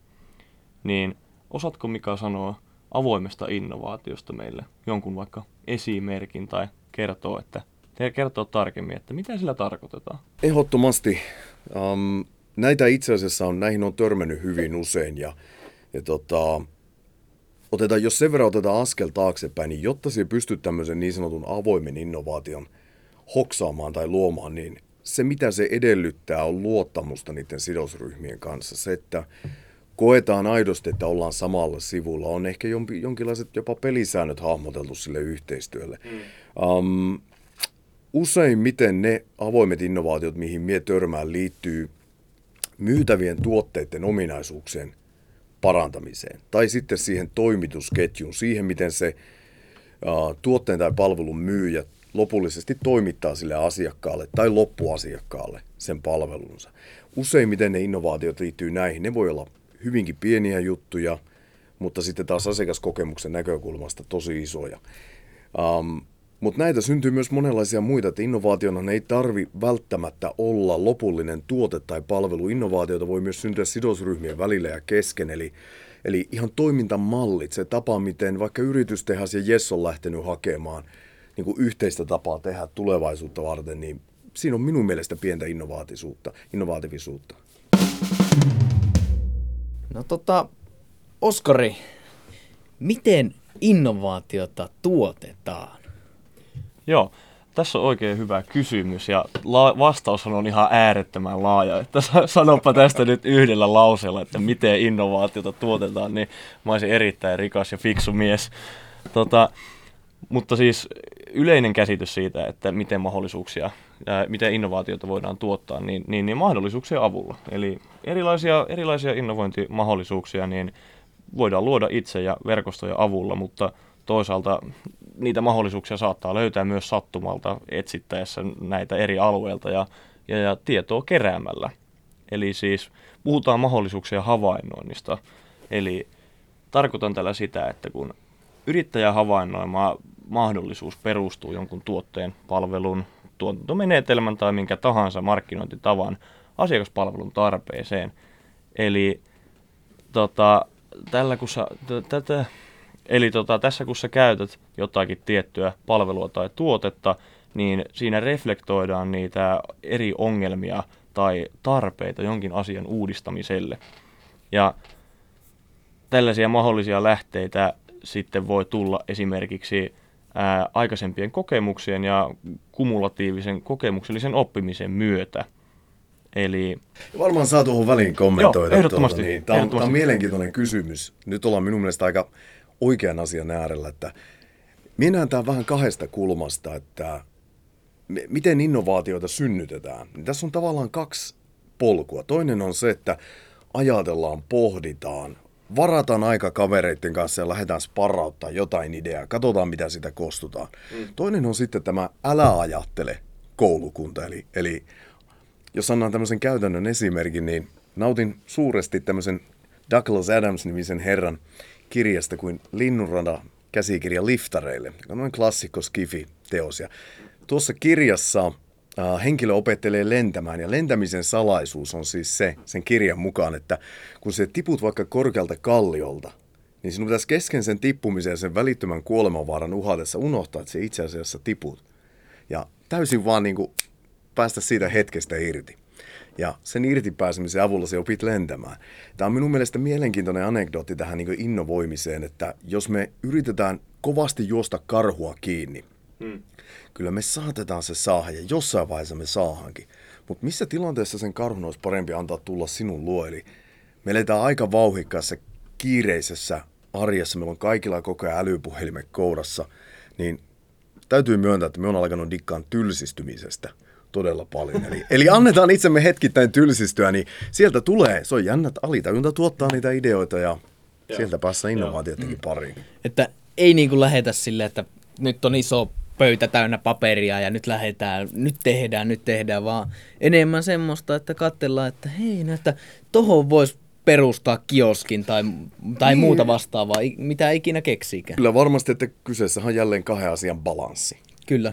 Niin osaatko Mika sanoa avoimesta innovaatiosta meille jonkun vaikka esimerkin tai kertoo, että, kertoo tarkemmin, että mitä sillä tarkoitetaan? Ehdottomasti. Um, näitä itse asiassa on, näihin on törmännyt hyvin usein ja Ja tota, otetaan, jos sen verran otetaan askel taaksepäin, niin jotta se pystyt tämmöisen niin sanotun avoimen innovaation hoksaamaan tai luomaan, niin se mitä se edellyttää on luottamusta niiden sidosryhmien kanssa. Se, että koetaan aidosti, että ollaan samalla sivulla, on ehkä jonkinlaiset jopa pelisäännöt hahmoteltu sille yhteistyölle. Mm. Um, useimmiten ne avoimet innovaatiot, mihin mie törmään, liittyy myytävien tuotteiden ominaisuuksien parantamiseen tai sitten siihen toimitusketjuun, siihen miten se uh, tuotteen tai palvelun myyjä lopullisesti toimittaa sille asiakkaalle tai loppuasiakkaalle sen palvelunsa. Useimmiten ne innovaatiot liittyy näihin. Ne voi olla hyvinkin pieniä juttuja, mutta sitten taas asiakaskokemuksen näkökulmasta tosi isoja. Um, Mutta näitä syntyy myös monenlaisia muita, että innovaationa ne ei tarvitse välttämättä olla lopullinen tuote tai palvelu. Innovaatioita voi myös syntyä sidosryhmien välillä ja kesken, eli, eli ihan toimintamallit, se tapa, miten vaikka Yritystehdas ja Jess on lähtenyt hakemaan niin kuin yhteistä tapaa tehdä tulevaisuutta varten, niin siinä on minun mielestä pientä innovaatisuutta, innovatiivisuutta. No tota, Oskari, miten innovaatiota tuotetaan? Joo, tässä on oikein hyvä kysymys ja la- vastaus on ihan äärettömän laaja, että sanoppa tästä nyt yhdellä lauseella, että miten innovaatiota tuotetaan, niin mä olisin erittäin rikas ja fiksu mies. Tota, mutta siis yleinen käsitys siitä, että miten mahdollisuuksia, ää, miten innovaatiota voidaan tuottaa, niin, niin, niin mahdollisuuksien avulla. Eli erilaisia, erilaisia innovointimahdollisuuksia niin voidaan luoda itse ja verkostojen avulla, mutta toisaalta niitä mahdollisuuksia saattaa löytää myös sattumalta etsittäessä näitä eri alueilta ja, ja, ja tietoa keräämällä. Eli siis puhutaan mahdollisuuksien havainnoinnista. Eli tarkoitan tällä sitä, että kun yrittäjä havainnoimaa mahdollisuus perustuu jonkun tuotteen, palvelun, tuotantomenetelmän tai minkä tahansa markkinointitavan asiakaspalvelun tarpeeseen. Eli tota, tällä kun sä, tätä... Eli tota, tässä kun sä käytät jotakin tiettyä palvelua tai tuotetta, niin siinä reflektoidaan niitä eri ongelmia tai tarpeita jonkin asian uudistamiselle. Ja tällaisia mahdollisia lähteitä sitten voi tulla esimerkiksi ää, aikaisempien kokemuksien ja kumulatiivisen kokemuksellisen oppimisen myötä. Eli... Varmaan saa tuohon väliin kommentoida. Joo, ehdottomasti. Tuota, niin. Tämä on, ehdottomasti. Tämä on mielenkiintoinen kysymys. Nyt ollaan minun mielestä aika... oikean asian äärellä, että minä näen tämän vähän kahdesta kulmasta, että me, miten innovaatioita synnytetään. Tässä on tavallaan kaksi polkua. Toinen on se, että ajatellaan, pohditaan, varataan aika kavereiden kanssa ja lähdetään sparrauttaa jotain ideaa, katsotaan mitä sitä kostutaan. Mm. Toinen on sitten tämä älä ajattele koulukunta. Eli, eli jos annan tämmöisen käytännön esimerkin, niin nautin suuresti tämmöisen Douglas Adams-nimisen herran kirjasta kuin Linnunrata käsikirja liftareille. Tämä on klassikko skifi-teos. Ja tuossa kirjassa ää, henkilö opettelee lentämään, ja lentämisen salaisuus on siis se, sen kirjan mukaan, että kun se tiput vaikka korkealta kalliolta, niin sinun pitäisi kesken sen tippumisen ja sen välittömän kuolemanvaaran uhatessa unohtaa, että se itse asiassa tiput. Ja täysin vaan niin kuin päästä siitä hetkestä irti. Ja sen irtipääsemisen avulla se opit lentämään. Tämä on minun mielestä mielenkiintoinen anekdootti tähän niin kuin innovoimiseen, että jos me yritetään kovasti juosta karhua kiinni, hmm. kyllä me saatetaan se saada ja jossain vaiheessa me saahankin. Mutta missä tilanteessa sen karhun olisi parempi antaa tulla sinun luo? Eli me eletään aika vauhikkaassa kiireisessä arjessa, meillä on kaikilla koko ajan älypuhelimet kourassa, niin täytyy myöntää, että me on alkanut dikkaan tylsistymisestä. Todella paljon. Eli, eli annetaan itsemme hetkittäin tylsistyä, niin sieltä tulee, se on jännä, että alitajunta tuottaa niitä ideoita ja, ja sieltä päästään innovaatioidenkin pariin. Että ei niin kuin lähetä sille, että nyt on iso pöytä täynnä paperia ja nyt lähdetään, nyt tehdään, nyt tehdään, vaan enemmän semmoista, että katsellaan, että hei, näitä, tohon voisi perustaa kioskin tai, tai niin. muuta vastaavaa, mitä ikinä keksiikään. Kyllä varmasti, että kyseessä on jälleen kahden asian balanssi. Kyllä.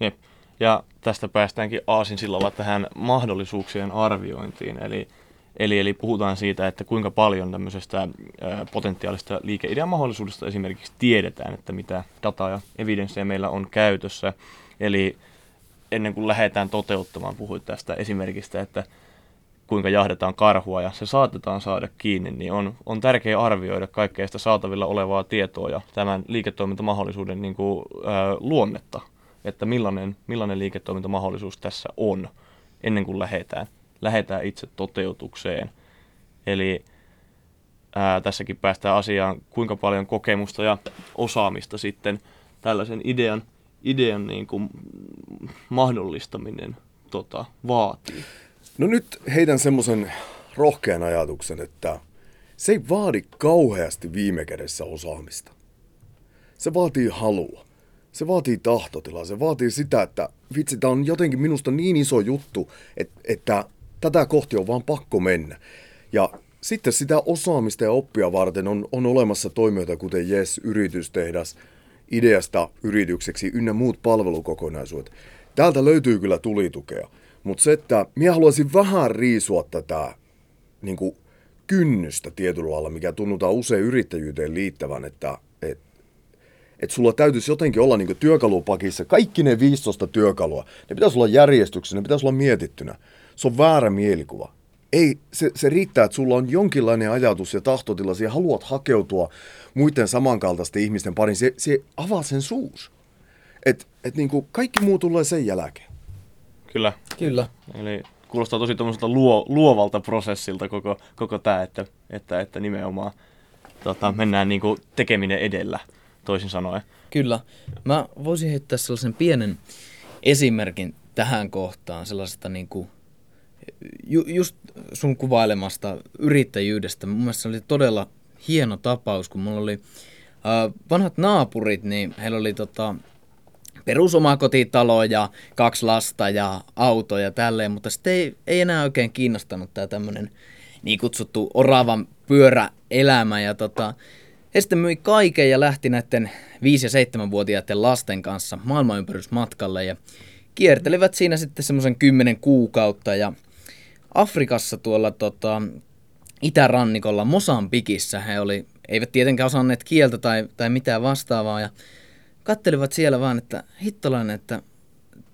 Jep. Ja tästä päästäänkin aasinsillalla tähän mahdollisuuksien arviointiin. Eli, eli, eli puhutaan siitä, että kuinka paljon tämmöisestä potentiaalista liikeidean mahdollisuudesta esimerkiksi tiedetään, että mitä dataa ja evidenssiä meillä on käytössä. Eli ennen kuin lähdetään toteuttamaan, puhuit tästä esimerkistä, että kuinka jahdetaan karhua ja se saatetaan saada kiinni, niin on, on tärkeää arvioida kaikkea sitä saatavilla olevaa tietoa ja tämän liiketoimintamahdollisuuden niin kuin, ää, luonnetta. Että millainen, millainen liiketoimintamahdollisuus tässä on, ennen kuin lähdetään, lähdetään itse toteutukseen. Eli ää, tässäkin päästään asiaan, kuinka paljon kokemusta ja osaamista sitten tällaisen idean, idean niin kuin, mahdollistaminen tota, vaatii. No nyt heidän semmoisen rohkean ajatuksen, että se ei vaadi kauheasti viime kädessä osaamista. Se vaatii halua. Se vaatii tahtotilaa. Se vaatii sitä, että vitsi, tämä on jotenkin minusta niin iso juttu, että, että tätä kohti on vaan pakko mennä. Ja sitten sitä osaamista ja oppia varten on, on olemassa toimijoita, kuten Jes, Yritystehdas, ideasta yritykseksi ynnä muut palvelukokonaisuudet. Täältä löytyy kyllä tulitukea, mutta se, että minä haluaisin vähän riisua tätä niin kuin kynnystä tietyllä lailla, mikä tunnutaan usein yrittäjyyteen liittävän, että et, et sulla täytyisi jotenkin olla niin kuin työkalupakissa kaikki ne viisitoista työkalua. Ne pitäisi olla järjestyksessä, ne pitäisi olla mietittynä. Se on väärä mielikuva. Ei, se, se riittää, että sulla on jonkinlainen ajatus ja tahtotila, ja haluat hakeutua muiden samankaltaisten ihmisten pariin. Se, se avaa sen suus. Että et niin kuin kaikki muu tulee sen jälkeen. Kyllä. Kyllä. Eli kuulostaa tosi tuommoiselta luo, luovalta prosessilta koko, koko tämä, että, että, että nimenomaan tota, mennään niin kuin tekeminen edellä, toisin sanoen. Kyllä. Mä voisin heittää sellaisen pienen esimerkin tähän kohtaan, sellaisesta niin kuin Ju, just sun kuvailemasta yrittäjyydestä. Mun mielestä se oli todella hieno tapaus, kun mulla oli äh, vanhat naapurit, niin heillä oli tota, perusomakotitalo ja kaksi lasta ja auto ja tälleen, mutta sitten ei, ei enää oikein kiinnostanut tää tämmönen niin kutsuttu oravan pyöräelämä. Ja tota, he sitten myi kaiken ja lähti näiden viisi- ja seitsemänvuotiaiden lasten kanssa maailmanympärysmatkalle ja kiertelivät siinä sitten semmoisen kymmenen kuukautta ja Afrikassa tuolla tota, itärannikolla Mosambikissa he oli, eivät tietenkään osanneet kieltä tai, tai mitään vastaavaa ja katselivat siellä vaan, että hittolainen, että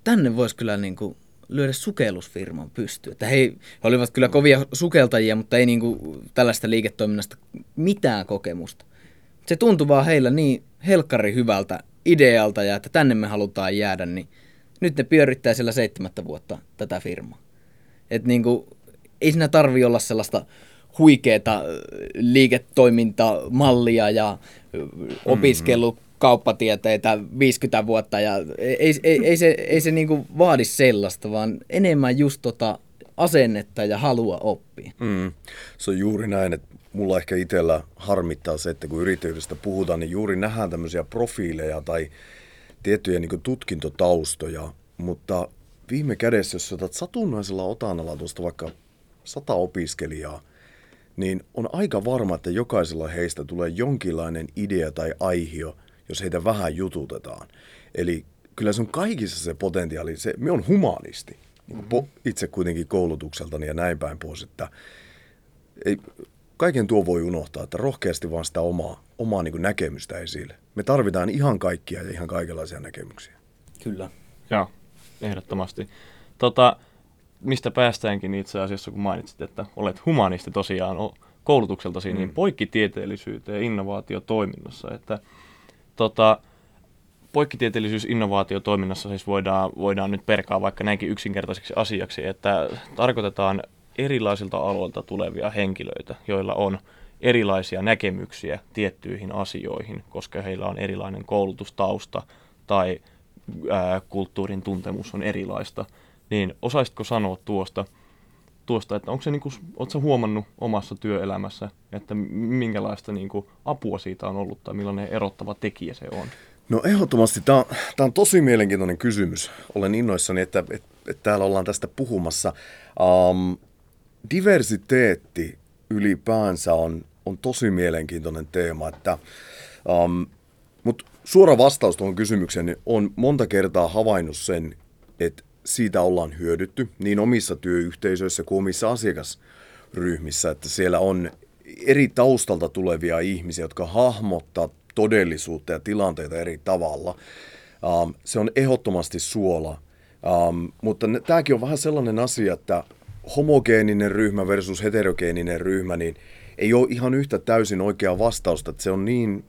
tänne voisi kyllä niin kuin lyödä sukellusfirman pystyyn. Että he olivat kyllä kovia sukeltajia, mutta ei niin kuin tällaista liiketoiminnasta mitään kokemusta. Se tuntui vaan heillä niin helkkari hyvältä idealta ja että tänne me halutaan jäädä, niin nyt ne pyörittää siellä seitsemättä vuotta tätä firmaa. Että niinku, ei siinä tarvitse olla sellaista huikeaa liiketoimintamallia ja opiskellut mm-hmm. kauppatieteitä viisikymmentä vuotta. Ja ei, ei, ei se, ei se niinku vaadi sellaista, vaan enemmän just tota asennetta ja halua oppia. Mm. Se on juuri näin, että mulla ehkä itsellä harmittaa se, että kun yrittäjyydestä puhutaan, niin juuri nähdään tämmöisiä profiileja tai tiettyjä niin kuin tutkintotaustoja, mutta viime kädessä, jos otat satunnaisella otanalla tuosta vaikka sata opiskelijaa, niin on aika varma, että jokaisella heistä tulee jonkinlainen idea tai aihio, jos heitä vähän jututetaan. Eli kyllä se on kaikissa se potentiaali. Se, me on humanisti, mm-hmm. itse kuitenkin koulutukseltani ja näin päin pois, että ei, kaiken tuo voi unohtaa, että rohkeasti vaan sitä omaa, omaa niin kuin näkemystä esille. Me tarvitaan ihan kaikkia ja ihan kaikenlaisia näkemyksiä. Kyllä. Joo, ehdottomasti. Tota, mistä päästäänkin itse asiassa, kun mainitsit, että olet humanisti tosiaan koulutukseltasi, mm. niin poikkitieteellisyyteen ja innovaatiotoiminnassa. Että, tota, poikkitieteellisyys innovaatiotoiminnassa siis voidaan, voidaan nyt perkaa vaikka näinkin yksinkertaiseksi asiaksi, että tarkoitetaan erilaisilta aloilta tulevia henkilöitä, joilla on erilaisia näkemyksiä tiettyihin asioihin, koska heillä on erilainen koulutustausta tai ää, kulttuurin tuntemus on erilaista. Niin osaisitko sanoa tuosta, tuosta että onko se, niin kuin, oletko huomannut omassa työelämässä, että minkälaista niin kuin, apua siitä on ollut tai millainen erottava tekijä se on? No ehdottomasti. Tämä on, tämä on tosi mielenkiintoinen kysymys. Olen innoissani, että, että, että täällä ollaan tästä puhumassa. Um, diversiteetti ylipäänsä on on tosi mielenkiintoinen teema, että, um, mutta suora vastaus tuohon kysymykseen niin on monta kertaa havainnut sen, että siitä ollaan hyödytty niin omissa työyhteisöissä kuin omissa asiakasryhmissä, että siellä on eri taustalta tulevia ihmisiä, jotka hahmottaa todellisuutta ja tilanteita eri tavalla. Um, se on ehdottomasti suola, um, mutta ne, tämäkin on vähän sellainen asia, että homogeeninen ryhmä versus heterogeeninen ryhmä, niin ei ole ihan yhtä täysin oikeaa vastausta, että se on niin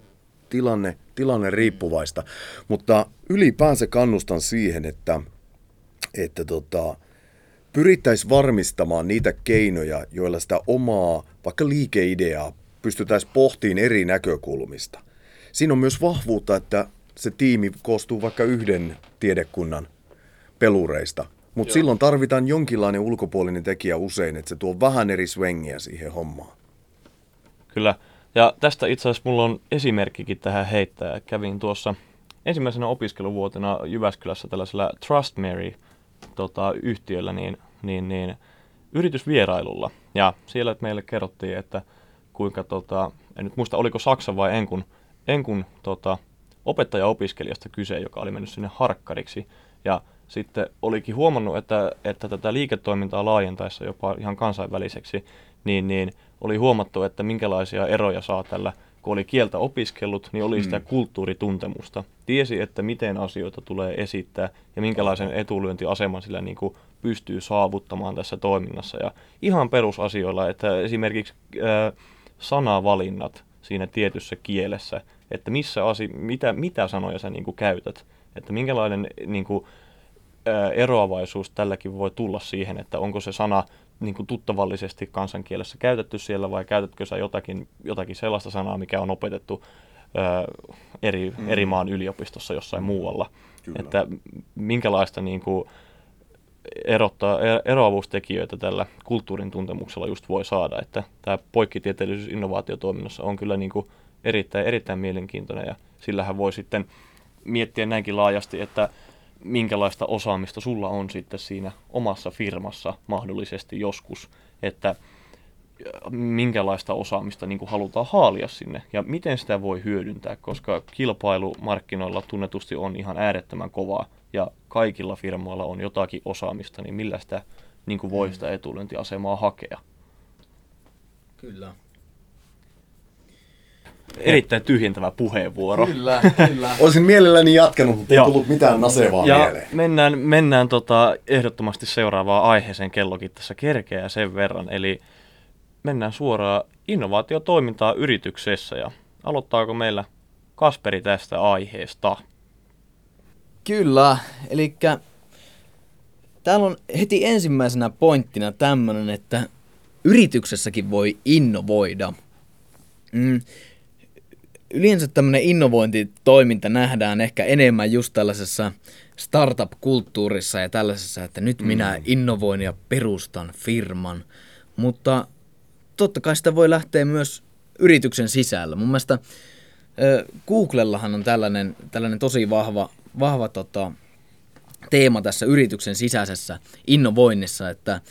tilanne, tilanne riippuvaista. Mutta ylipäänsä kannustan siihen, että, että tota, pyrittäisiin varmistamaan niitä keinoja, joilla sitä omaa vaikka liikeideaa pystytäisiin pohtiin eri näkökulmista. Siinä on myös vahvuutta, että se tiimi koostuu vaikka yhden tiedekunnan pelureista, Mutta silloin tarvitaan jonkinlainen ulkopuolinen tekijä usein, että se tuo vähän eri swengiä siihen hommaan. Kyllä. Ja tästä itse asiassa mulla on esimerkkikin tähän heittää. Kävin tuossa ensimmäisenä opiskeluvuotena Jyväskylässä tällaisella Trust Mary tota, yhtiöllä niin, niin, niin, yritysvierailulla. Ja siellä meille kerrottiin, että kuinka, tota, en nyt muista oliko Saksa vai enkun, enkun tota, opettaja-opiskelijasta kyse, joka oli mennyt sinne harkkariksi. Ja sitten olikin huomannut, että, että tätä liiketoimintaa laajentaessa jopa ihan kansainväliseksi, niin, niin oli huomattu, että minkälaisia eroja saa tällä, kun oli kieltä opiskellut, niin oli sitä kulttuurituntemusta. Tiesi, että miten asioita tulee esittää ja minkälaisen etulyöntiaseman sillä niin kuin pystyy saavuttamaan tässä toiminnassa. Ja ihan perusasioilla, että esimerkiksi äh, sanavalinnat siinä tietyssä kielessä, että missä asio- mitä, mitä sanoja sä niin kuin käytät, että minkälainen niin kuin, äh, eroavaisuus tälläkin voi tulla siihen, että onko se sana niin kuin tuttavallisesti kansankielessä käytetty siellä vai käytätkö sä jotakin, jotakin sellaista sanaa, mikä on opetettu ö, eri, mm. eri maan yliopistossa jossain muualla. Kyllä. Että minkälaista niin kuin erottaa, eroavuustekijöitä tällä kulttuurin tuntemuksella just voi saada. Että tämä poikkitieteellisyys innovaatiotoiminnassa on kyllä niin kuin erittäin, erittäin mielenkiintoinen ja sillähän voi sitten miettiä näinkin laajasti, että minkälaista osaamista sulla on sitten siinä omassa firmassa mahdollisesti joskus, että minkälaista osaamista niin kuin halutaan haalia sinne ja miten sitä voi hyödyntää, koska kilpailu markkinoilla tunnetusti on ihan äärettömän kovaa ja kaikilla firmoilla on jotakin osaamista, niin millä sitä niin kuin voi sitä etulyöntiasemaa hakea. Kyllä. Erittäin tyhjentävä puheenvuoro. Kyllä, kyllä. Olisin mielelläni jatkanut, mutta ei ja, tullut mitään nasevaa ja mieleen. Mennään, mennään tota ehdottomasti seuraavaan aiheeseen, kellokin tässä kerkeää sen verran. Eli mennään suoraan innovaatiotoimintaan yrityksessä. Ja aloittaako meillä Kasperi tästä aiheesta? Kyllä, eli täällä on heti ensimmäisenä pointtina tämmöinen, että yrityksessäkin voi innovoida. Mm. Yleensä tämmöinen innovointitoiminta nähdään ehkä enemmän just tällaisessa startup-kulttuurissa ja tällaisessa, että nyt minä mm. innovoin ja perustan firman. Mutta totta kai sitä voi lähteä myös yrityksen sisällä. Mun mielestä Googlellahan on tällainen, tällainen tosi vahva, vahva tota, teema tässä yrityksen sisäisessä innovoinnissa, että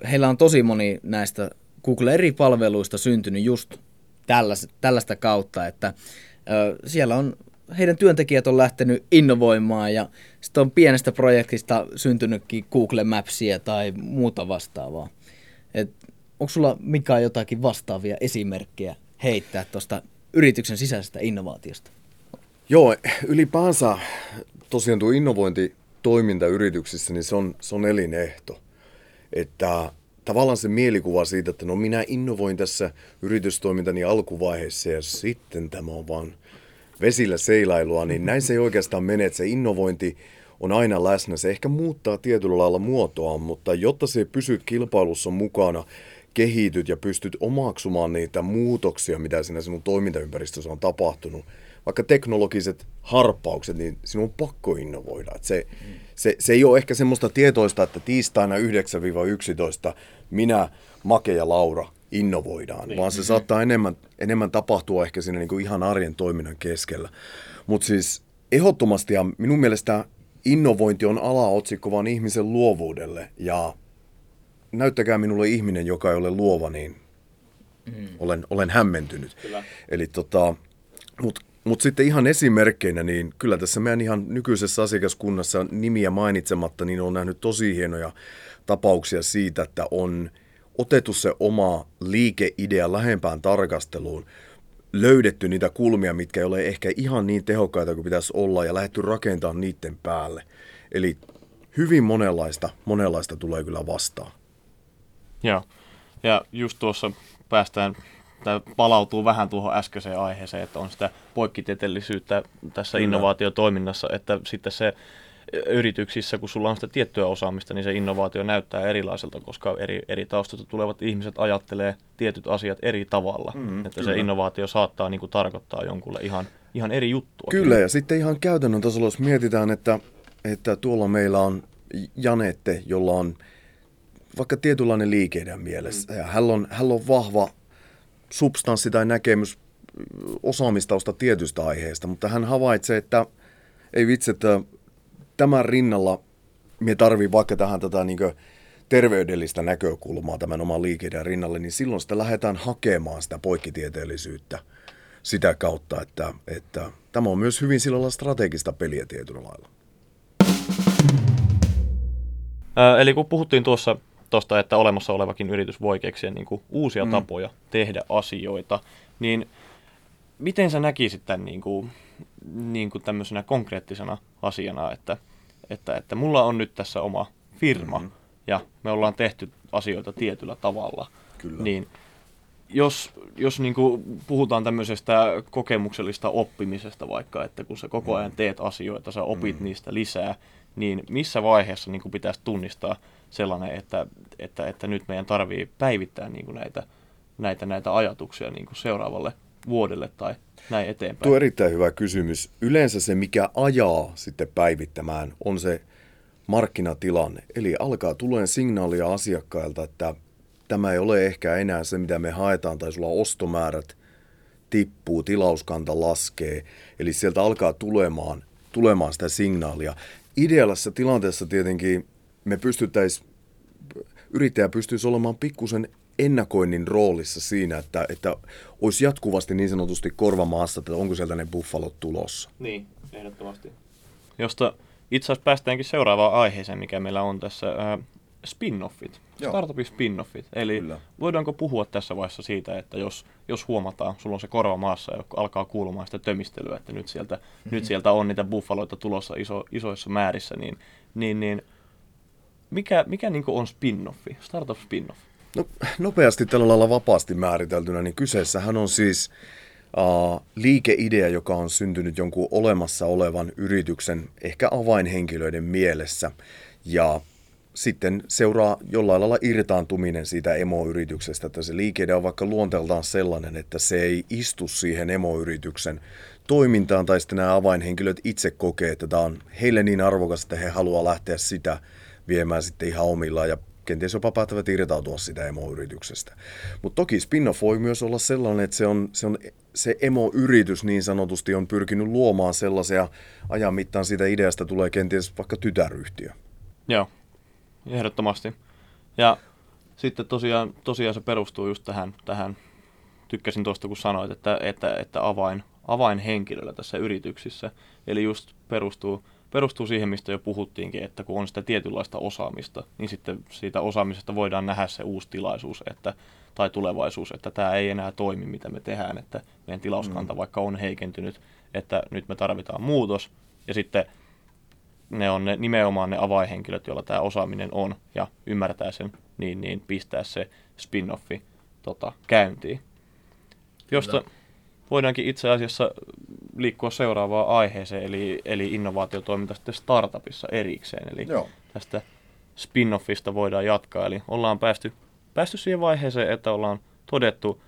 ö, heillä on tosi moni näistä Google eri palveluista syntynyt just Tällaista, tällaista kautta, että ö, siellä on, heidän työntekijät on lähtenyt innovoimaan ja sitten on pienestä projektista syntynytkin Google Mapsia tai muuta vastaavaa. Et, onko sulla, Mika, jotakin vastaavia esimerkkejä heittää tuosta yrityksen sisäisestä innovaatiosta? Joo, ylipäänsä tosiaan tuo innovointitoiminta yrityksissä, niin se on, se on elinehto, että tavallaan se mielikuva siitä, että no minä innovoin tässä yritystoimintani alkuvaiheessa ja sitten tämä on vaan vesillä seilailua, niin näin se ei oikeastaan mene, että se innovointi on aina läsnä. Se ehkä muuttaa tietyllä lailla muotoaan, mutta jotta se pysyt kilpailussa mukana, kehityt ja pystyt omaksumaan niitä muutoksia, mitä siinä sinun toimintaympäristössä on tapahtunut, vaikka teknologiset harppaukset, niin sinun on pakko innovoida. Se, se, se ei ole ehkä semmoista tietoista, että tiistaina yhdeksän yksitoista minä, Make ja Laura innovoidaan, niin, vaan se saattaa enemmän, enemmän tapahtua ehkä siinä niin kuin ihan arjen toiminnan keskellä. Mutta siis ehdottomasti ja minun mielestä innovointi on alaotsikko vaan ihmisen luovuudelle ja näyttäkää minulle ihminen, joka ei ole luova, niin mm. olen, olen hämmentynyt. Kyllä. Eli tota, mut Mutta sitten ihan esimerkkeinä, niin kyllä tässä meidän ihan nykyisessä asiakaskunnassa nimiä mainitsematta, niin on nähnyt tosi hienoja tapauksia siitä, että on otettu se oma liikeidea lähempään tarkasteluun, löydetty niitä kulmia, mitkä ei ole ehkä ihan niin tehokkaita kuin pitäisi olla ja lähdetty rakentamaan niiden päälle. Eli hyvin monenlaista, monenlaista tulee kyllä vastaan. Joo, ja just tuossa päästään. Tämä palautuu vähän tuohon äskeiseen aiheeseen, että on sitä poikkitieteellisyyttä tässä Kyllä. innovaatiotoiminnassa, että sitten se yrityksissä, kun sulla on sitä tiettyä osaamista, niin se innovaatio näyttää erilaiselta, koska eri, eri taustalta tulevat ihmiset ajattelee tietyt asiat eri tavalla, mm, että kyllä. se innovaatio saattaa niin kuin, tarkoittaa jonkulle ihan, ihan eri juttua. Kyllä, ja sitten ihan käytännön tasolla, jos mietitään, että, että tuolla meillä on Janette, jolla on vaikka tietynlainen liikeiden mielessä. Mm. Ja hän on, hän on vahva substanssi tai näkemys osaamistausta tietystä aiheesta, mutta hän havaitsee, että ei vitsi, että tämän rinnalla me tarvii vaikka tähän tätä niin kuin terveydellistä näkökulmaa tämän oman liikeiden rinnalle, niin silloin sitä lähdetään hakemaan sitä poikkitieteellisyyttä sitä kautta, että, että tämä on myös hyvin sillä lailla strategista peliä tietyllä lailla. Äh, eli kun puhuttiin tuossa tuosta, että olemassa olevakin yritys voi keksiä niin kuin uusia mm. tapoja tehdä asioita, niin miten sä näkisit tämän niin kuin, niin kuin tämmöisenä konkreettisena asiana, että, että, että mulla on nyt tässä oma firma, mm-hmm. ja me ollaan tehty asioita tietyllä tavalla. Kyllä. Niin jos, jos niin kuin puhutaan tämmöisestä kokemuksellista oppimisesta vaikka, että kun sä koko ajan teet asioita, sä opit mm. niistä lisää, niin missä vaiheessa niin kuin pitäisi tunnistaa sellainen, että, että, että nyt meidän tarvii päivittää niin kuin näitä, näitä, näitä ajatuksia niin kuin seuraavalle vuodelle tai näin eteenpäin? Tuo on erittäin hyvä kysymys. Yleensä se, mikä ajaa sitten päivittämään, on se markkinatilanne. Eli alkaa tulemaan signaalia asiakkailta, että tämä ei ole ehkä enää se, mitä me haetaan, tai sulla ostomäärät tippuu, tilauskanta laskee. Eli sieltä alkaa tulemaan, tulemaan sitä signaalia. Ideallisessa tilanteessa tietenkin me pystyttäisiin, yrittäjä pystyisi olemaan pikkusen ennakoinnin roolissa siinä, että, että olisi jatkuvasti niin sanotusti korvamaassa, että onko sieltä ne buffalot tulossa. Niin, ehdottomasti. Josta itse asiassa päästäänkin seuraavaan aiheeseen, mikä meillä on tässä, äh, spin-offit, Joo. startupin spin-offit. Eli Kyllä. voidaanko puhua tässä vaiheessa siitä, että jos, jos huomataan, sulla on se korva maassa ja alkaa kuulumaan sitä tömistelyä, että nyt sieltä, mm-hmm. nyt sieltä on niitä buffaloita tulossa iso, isoissa määrissä, niin, niin, niin mikä, mikä niin kuin on spin-offi, startup spin-off? No, nopeasti tällä lailla vapaasti määriteltynä, niin kyseessähän on siis uh, liikeidea, joka on syntynyt jonkun olemassa olevan yrityksen, ehkä avainhenkilöiden mielessä, ja sitten seuraa jollain lailla irtaantuminen siitä emoyrityksestä, että se liikeidea on vaikka luonteeltaan sellainen, että se ei istu siihen emoyrityksen toimintaan, tai sitten nämä avainhenkilöt itse kokee, että tämä on heille niin arvokas, että he haluaa lähteä sitä viemään sitten ihan omillaan, ja kenties jopa päättävät irtautua sitä emoyrityksestä. Mutta toki spin-off voi myös olla sellainen, että se, on, se, on, se emoyritys niin sanotusti on pyrkinyt luomaan sellaisia, ajan mittaan siitä ideasta tulee kenties vaikka tytäryhtiö. Joo, ehdottomasti. Ja sitten tosiaan, tosiaan se perustuu just tähän, tähän. Tykkäsin tuosta kun sanoit, että, että, että avain, avainhenkilöllä tässä yrityksissä, eli just perustuu Perustuu siihen, mistä jo puhuttiinkin, että kun on sitä tietynlaista osaamista, niin sitten siitä osaamisesta voidaan nähdä se uusi tilaisuus että, tai tulevaisuus, että tämä ei enää toimi, mitä me tehdään, että meidän tilauskanta vaikka on heikentynyt, että nyt me tarvitaan muutos. Ja sitten ne on ne, nimenomaan ne avainhenkilöt, joilla tämä osaaminen on ja ymmärtää sen, niin, niin pistää se spin-offi tota, käyntiin. Josta voidaankin itse asiassa liikkua seuraavaan aiheeseen, eli, eli innovaatiotoiminta sitten startupissa erikseen. Eli Joo. tästä spin-offista voidaan jatkaa. Eli ollaan päästy, päästy siihen vaiheeseen, että ollaan todettu,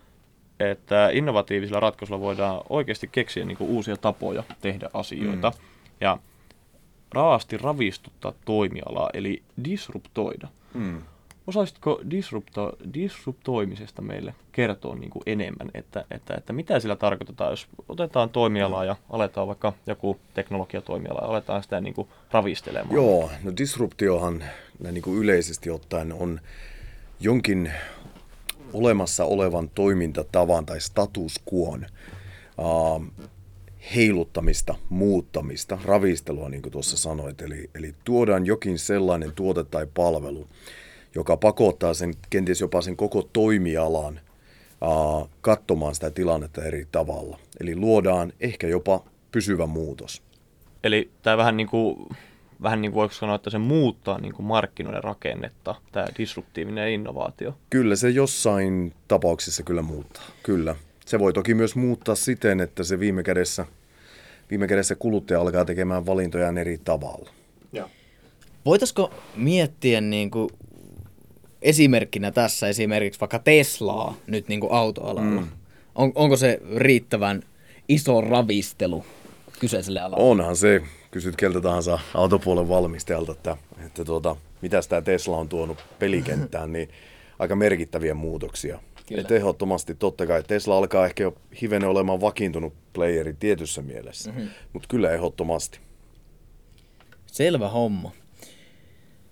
että innovatiivisilla ratkaisuilla voidaan oikeasti keksiä niin kuin uusia tapoja tehdä asioita. Mm. Ja raasti ravistuttaa toimialaa, eli disruptoida. Mm. Osaisitko disrupto, disruptoimisesta meille kertoa niin kuin enemmän, että, että, että mitä sillä tarkoitetaan, jos otetaan toimialaa ja aletaan vaikka joku teknologiatoimiala ja aletaan sitä niin kuin ravistelemaan? Joo, no disruptiohan niin kuin yleisesti ottaen on jonkin olemassa olevan toimintatavan tai status quon uh, heiluttamista, muuttamista, ravistelua, niin kuin tuossa sanoit, eli, eli tuodaan jokin sellainen tuote tai palvelu, joka pakottaa sen, kenties jopa sen koko toimialan uh, katsomaan sitä tilannetta eri tavalla. Eli luodaan ehkä jopa pysyvä muutos. Eli tämä vähän niin kuin, vähän niin kuin voiko sanoa, että se muuttaa niin kuin markkinoiden rakennetta, tämä disruptiivinen innovaatio? Kyllä se jossain tapauksessa kyllä muuttaa, kyllä. Se voi toki myös muuttaa siten, että se viime kädessä, viime kädessä kuluttaja alkaa tekemään valintojaan eri tavalla. Ja. Voitaisiko miettiä niin kuin esimerkkinä tässä esimerkiksi vaikka Teslaa nyt niin kuin autoalalla. Mm. On, onko se riittävän iso ravistelu kyseiselle alalle? Onhan se. kysyt keltä tahansa autopuolen valmistajalta, että, että tuota, mitä tämä Tesla on tuonut pelikenttään, niin aika merkittäviä muutoksia. Että ehdottomasti totta kai Tesla alkaa ehkä jo hivenen olemaan vakiintunut playeri tietyssä mielessä, mm-hmm. mutta kyllä ehdottomasti. Selvä homma.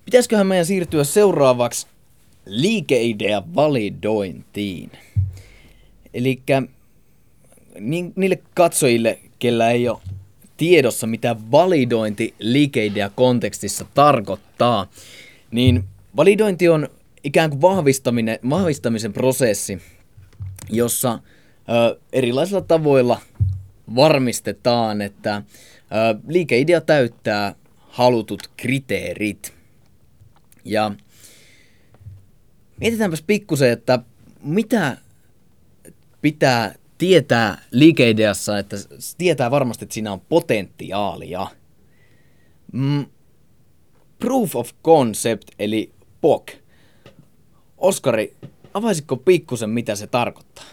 Pitäisköhän meidän siirtyä seuraavaksi liikeidean validointiin. Eli ni- niille katsojille, kellä ei ole tiedossa, mitä validointi liikeidea kontekstissa tarkoittaa, niin validointi on ikään kuin vahvistaminen, vahvistamisen prosessi, jossa ö, erilaisilla tavoilla varmistetaan, että ö, liikeidea täyttää halutut kriteerit. Ja mietitäänpäs pikkusen, että mitä pitää tietää liikeideassa, että tietää varmasti, että siinä on potentiaalia. Mm, proof of concept, eli P O C. Oskari, avaisitko pikkusen, mitä se tarkoittaa?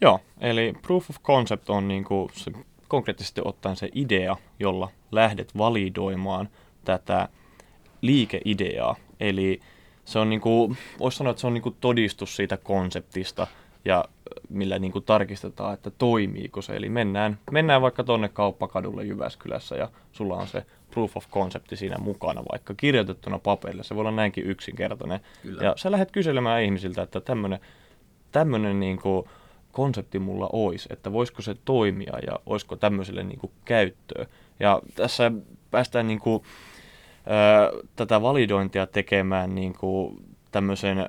Joo, eli proof of concept on niin kuin se, konkreettisesti ottaen se idea, jolla lähdet validoimaan tätä liikeideaa. Eli se on niin kuin, voisi sanoa, että se on niin kuin todistus siitä konseptista ja millä niin kuin tarkistetaan, että toimiiko se. Eli mennään, mennään vaikka tuonne kauppakadulle Jyväskylässä ja sulla on se proof of concepti siinä mukana, vaikka kirjoitettuna paperilla. Se voi olla näinkin yksinkertainen. Kyllä. Ja sä lähdet kyselemään ihmisiltä, että tämmöinen niin kuin konsepti mulla olisi, että voisiko se toimia ja olisiko tämmöiselle niin kuin käyttöä. Ja tässä päästään niin kuin, ö, tätä validointia tekemään niin kuin tämmöisen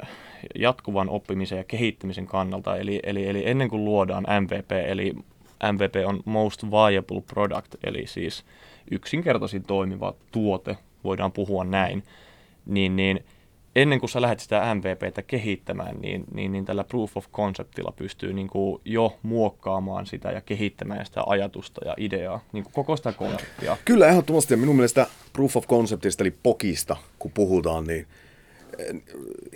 jatkuvan oppimisen ja kehittämisen kannalta, eli, eli, eli ennen kuin luodaan M V P, eli M V P on Most Viable Product, eli siis yksinkertaisin toimiva tuote, voidaan puhua näin, niin, niin ennen kuin sä lähdet sitä M V P:tä kehittämään, niin, niin, niin tällä proof of conceptilla pystyy niin kuin jo muokkaamaan sitä ja kehittämään sitä ajatusta ja ideaa, niin kuin koko sitä konseptia. Kyllä ehdottomasti, ja minun mielestä proof of conceptista, eli P O Cista, kun puhutaan, niin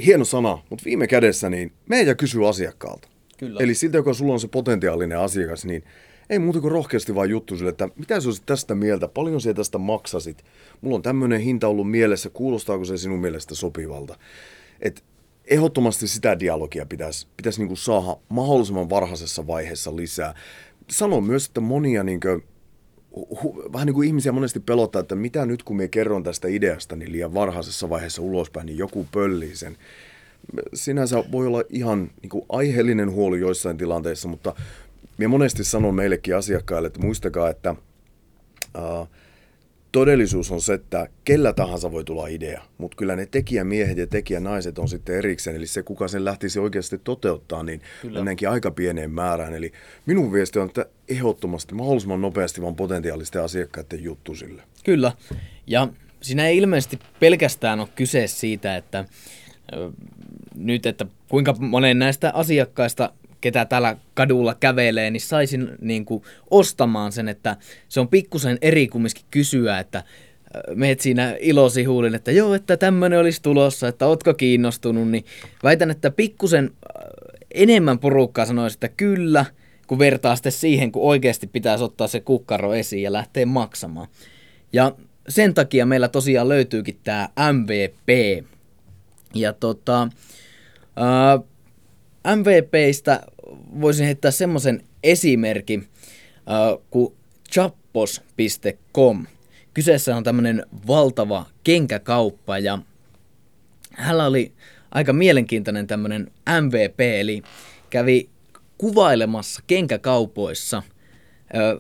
hieno sana, mutta viime kädessä niin mene ja kysy asiakkaalta. Kyllä. Eli siltä, joka sulla on se potentiaalinen asiakas, niin ei muuta kuin rohkeasti vaan juttu sille, että mitä sä olisit tästä mieltä, paljon sä tästä maksasit, mulla on tämmöinen hinta ollut mielessä, kuulostaako se sinun mielestä sopivalta. Et ehdottomasti sitä dialogia pitäisi, pitäisi niin kuin saada mahdollisimman varhaisessa vaiheessa lisää. Sanon myös, että monia niin kuin, vähän niin kuin ihmisiä monesti pelottaa, että mitä nyt kun minä kerron tästä ideasta, niin liian varhaisessa vaiheessa ulospäin, niin joku pöllii sen. Sinänsä voi olla ihan niin kuin aiheellinen huoli joissain tilanteissa, mutta minä monesti sanon meillekin asiakkaille, että muistakaa, että ää, todellisuus on se, että kellä tahansa voi tulla idea, mutta kyllä ne tekijämiehet ja tekijänaiset on sitten erikseen, eli se kuka sen lähtisi oikeasti toteuttaa, niin mennäänkin aika pieneen määrään. Eli minun viesti on, että ehdottomasti mahdollisimman nopeasti vaan potentiaalisten asiakkaiden juttu sille. Kyllä, ja siinä ei ilmeisesti pelkästään ole kyse siitä, että nyt, että kuinka monen näistä asiakkaista, ketä täällä kadulla kävelee, niin saisin niin kuin ostamaan sen, että se on pikkusen eri kumminkin kysyä, että meet siinä ilosi huulin, että joo, että tämmöinen olisi tulossa, että ootko kiinnostunut, niin väitän, että pikkusen enemmän porukkaa sanoisi, että kyllä, kun vertaa sitten siihen, kun oikeasti pitäisi ottaa se kukkaro esiin ja lähteä maksamaan. Ja sen takia meillä tosiaan löytyykin tämä M V P. Ja tota, ää, M V P:istä voisin heittää semmoisen esimerkin äh, kuin Zappos piste com. Kyseessä on tämmöinen valtava kenkäkauppa ja hänellä oli aika mielenkiintoinen tämmöinen M V P, eli kävi kuvailemassa kenkäkaupoissa äh,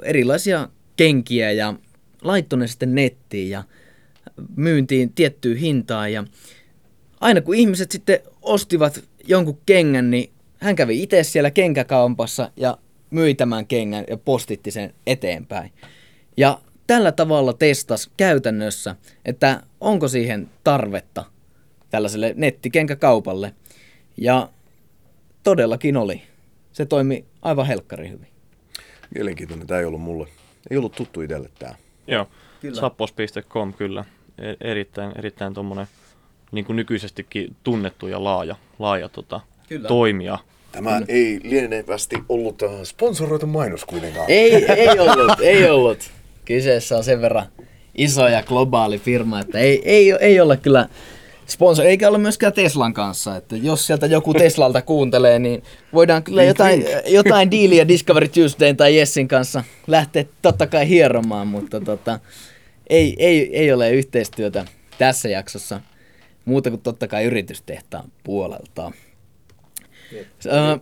erilaisia kenkiä ja laittoi ne sitten nettiin ja myyntiin tiettyyn hintaan. Ja aina kun ihmiset sitten ostivat jonkun kengän, niin hän kävi itse siellä kenkäkaupassa ja myi tämän kengän ja postitti sen eteenpäin. Ja tällä tavalla testasi käytännössä, että onko siihen tarvetta tällaiselle nettikenkäkaupalle. Ja todellakin oli. Se toimi aivan helkkari hyvin. Mielenkiintoinen. Tämä ei ollut mulle. Ei ollut tuttu itselle tämä. Joo. Zappos piste com kyllä. Erittäin, erittäin tuommoinen niin kuin nykyisestikin tunnettu ja laaja, laaja tota, toimija. Tämä ei lienevästi ollut sponsoroitu mainos kuitenkaan. Ei, ei ollut, ei ollut. Kyseessä on sen verran iso ja globaali firma, että ei, ei, ei ole kyllä sponsor, eikä ole myöskään Teslan kanssa. Että jos sieltä joku Teslalta kuuntelee, niin voidaan kyllä jotain, jotain diiliä Discovery Tuesdayn tai Jessin kanssa lähteä totta kai hieromaan, mutta tota, ei, ei, ei ole yhteistyötä tässä jaksossa muuta kuin totta kai yritystehtaan puolelta. Jep. Äh,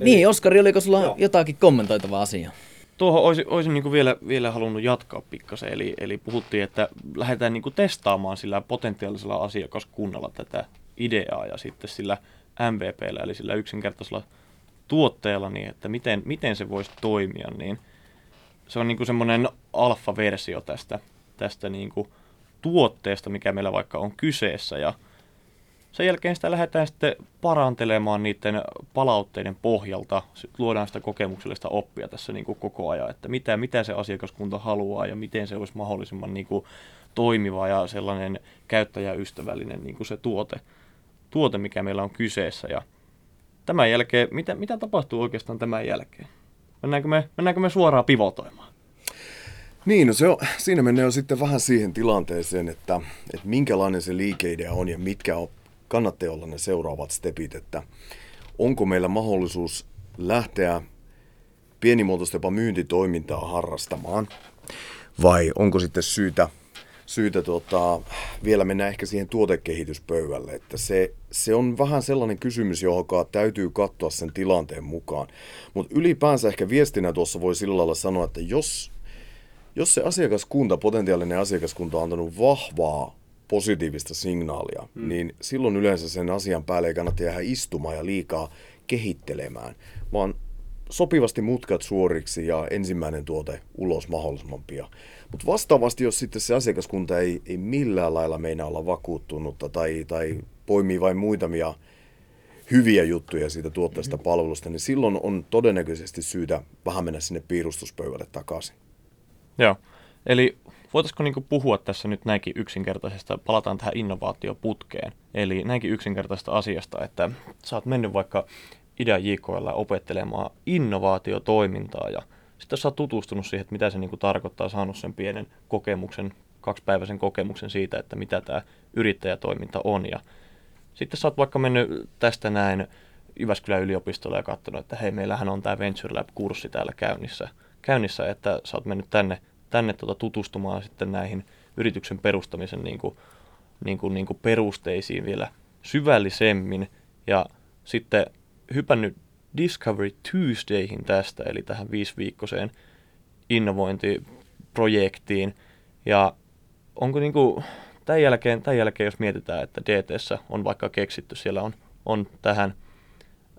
niin, Oskari, oliko sulla Joo. jotakin kommentoitavaa asiaa? Tuohon olisin, olisin niin kuin vielä, vielä halunnut jatkaa pikkasen, eli, eli puhuttiin, että lähdetään niin kuin testaamaan sillä potentiaalisella asiakaskunnalla tätä ideaa ja sitten sillä M V P:llä, eli sillä yksinkertaisella tuotteella, niin että miten, miten se voisi toimia, niin se on niin kuin semmoinen alfa-versio tästä, tästä niin kuin tuotteesta, mikä meillä vaikka on kyseessä, ja sen jälkeen sitä lähdetään sitten parantelemaan niiden palautteiden pohjalta. Sitten luodaan sitä kokemuksellista oppia tässä niin kuin koko ajan, että mitä, mitä se asiakaskunta haluaa ja miten se olisi mahdollisimman niin kuin toimiva ja sellainen käyttäjäystävällinen niin kuin se tuote, tuote, mikä meillä on kyseessä. Ja tämän jälkeen, mitä, mitä tapahtuu oikeastaan tämän jälkeen? Mennäänkö me, mennäänkö me suoraan pivotoimaan? Niin, no se on, siinä menee sitten vähän siihen tilanteeseen, että, että minkälainen se liikeidea on ja mitkä on. Kannattaa olla ne seuraavat stepit, että onko meillä mahdollisuus lähteä pienimuotoista jopa myyntitoimintaa harrastamaan vai onko sitten syytä, syytä tota, vielä mennä ehkä siihen tuotekehityspöydälle. Että se, se on vähän sellainen kysymys, johon täytyy katsoa sen tilanteen mukaan. Mutta ylipäänsä ehkä viestinä tuossa voi sillä lailla sanoa, että jos, jos se asiakaskunta, potentiaalinen asiakaskunta on antanut vahvaa positiivista signaalia, hmm. niin silloin yleensä sen asian päälle ei kannata jäädä istumaan ja liikaa kehittelemään, vaan sopivasti mutkat suoriksi ja ensimmäinen tuote ulos mahdollisimman pian. Mutta vastaavasti, jos sitten se asiakaskunta ei, ei millään lailla meinaa olla vakuuttunutta tai, tai poimii vain muutamia hyviä juttuja siitä tuotteesta hmm. palvelusta, niin silloin on todennäköisesti syytä vähän mennä sinne piirustuspöydälle takaisin. Joo, eli voitaisiko niin kuin puhua tässä nyt näinkin yksinkertaisesta, palataan tähän innovaatioputkeen, eli näinkin yksinkertaisesta asiasta, että sä oot mennyt vaikka Idea J K L opettelemaan innovaatiotoimintaa ja sitten sä oot tutustunut siihen, että mitä se niin kuin tarkoittaa, saanut sen pienen kokemuksen, kaksipäiväisen kokemuksen siitä, että mitä tämä yrittäjätoiminta on ja sitten sä oot vaikka mennyt tästä näin Jyväskylän yliopistolla ja katsonut, että hei, meillähän on tämä Venture Lab-kurssi täällä käynnissä, käynnissä että sä oot mennyt tänne tänne tuota, tutustumaan sitten näihin yrityksen perustamisen niin kuin, niin kuin, niin kuin perusteisiin vielä syvällisemmin ja sitten hypännyt Discovery Tuesdayhin tästä, eli tähän viisiviikkoiseen innovointiprojektiin. Ja onko niin kuin, tämän jälkeen, tämän jälkeen, jos mietitään, että D T:ssä on vaikka keksitty, siellä on, on tähän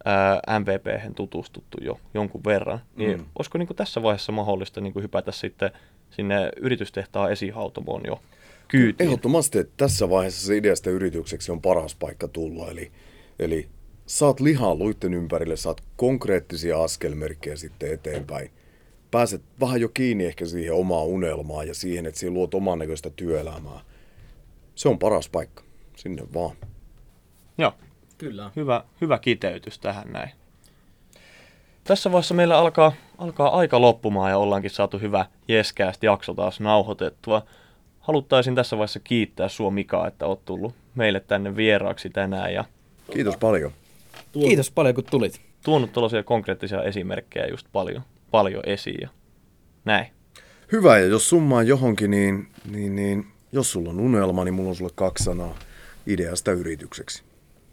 ää, M V P:hen tutustuttu jo jonkun verran, niin mm. olisiko niin kuin tässä vaiheessa mahdollista niin kuin hypätä sitten sinne yritystehtaan Esihautumoon jo kyytiin? Ehdottomasti, että tässä vaiheessa se ideasta yritykseksi on paras paikka tulla. Eli, eli saat lihaa luitten ympärille, saat konkreettisia askelmerkkejä sitten eteenpäin. Pääset vähän jo kiinni ehkä siihen omaan unelmaan ja siihen, että siinä luot oman näköistä työelämää. Se on paras paikka. Sinne vaan. Joo. Kyllä. Hyvä, hyvä kiteytys tähän näin. Tässä vaiheessa meillä alkaa, alkaa aika loppumaan ja ollaankin saatu hyvä jeskäästi jakso taas nauhoitettua. Haluttaisin tässä vaiheessa kiittää sua, Mika, että oot tullut meille tänne vieraaksi tänään. Ja Kiitos paljon. Tuon... Kiitos paljon, kun tulit. Tuonut tuollaisia konkreettisia esimerkkejä just paljon, paljon esiin ja näin. Hyvä, ja jos summaan johonkin, niin, niin, niin jos sulla on unelma, niin mulla on sulle kaksi sanaa ideasta yritykseksi.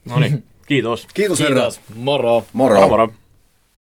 No niin, kiitos. Kiitos, herra. Kiitos. Moro. Moro. Moro.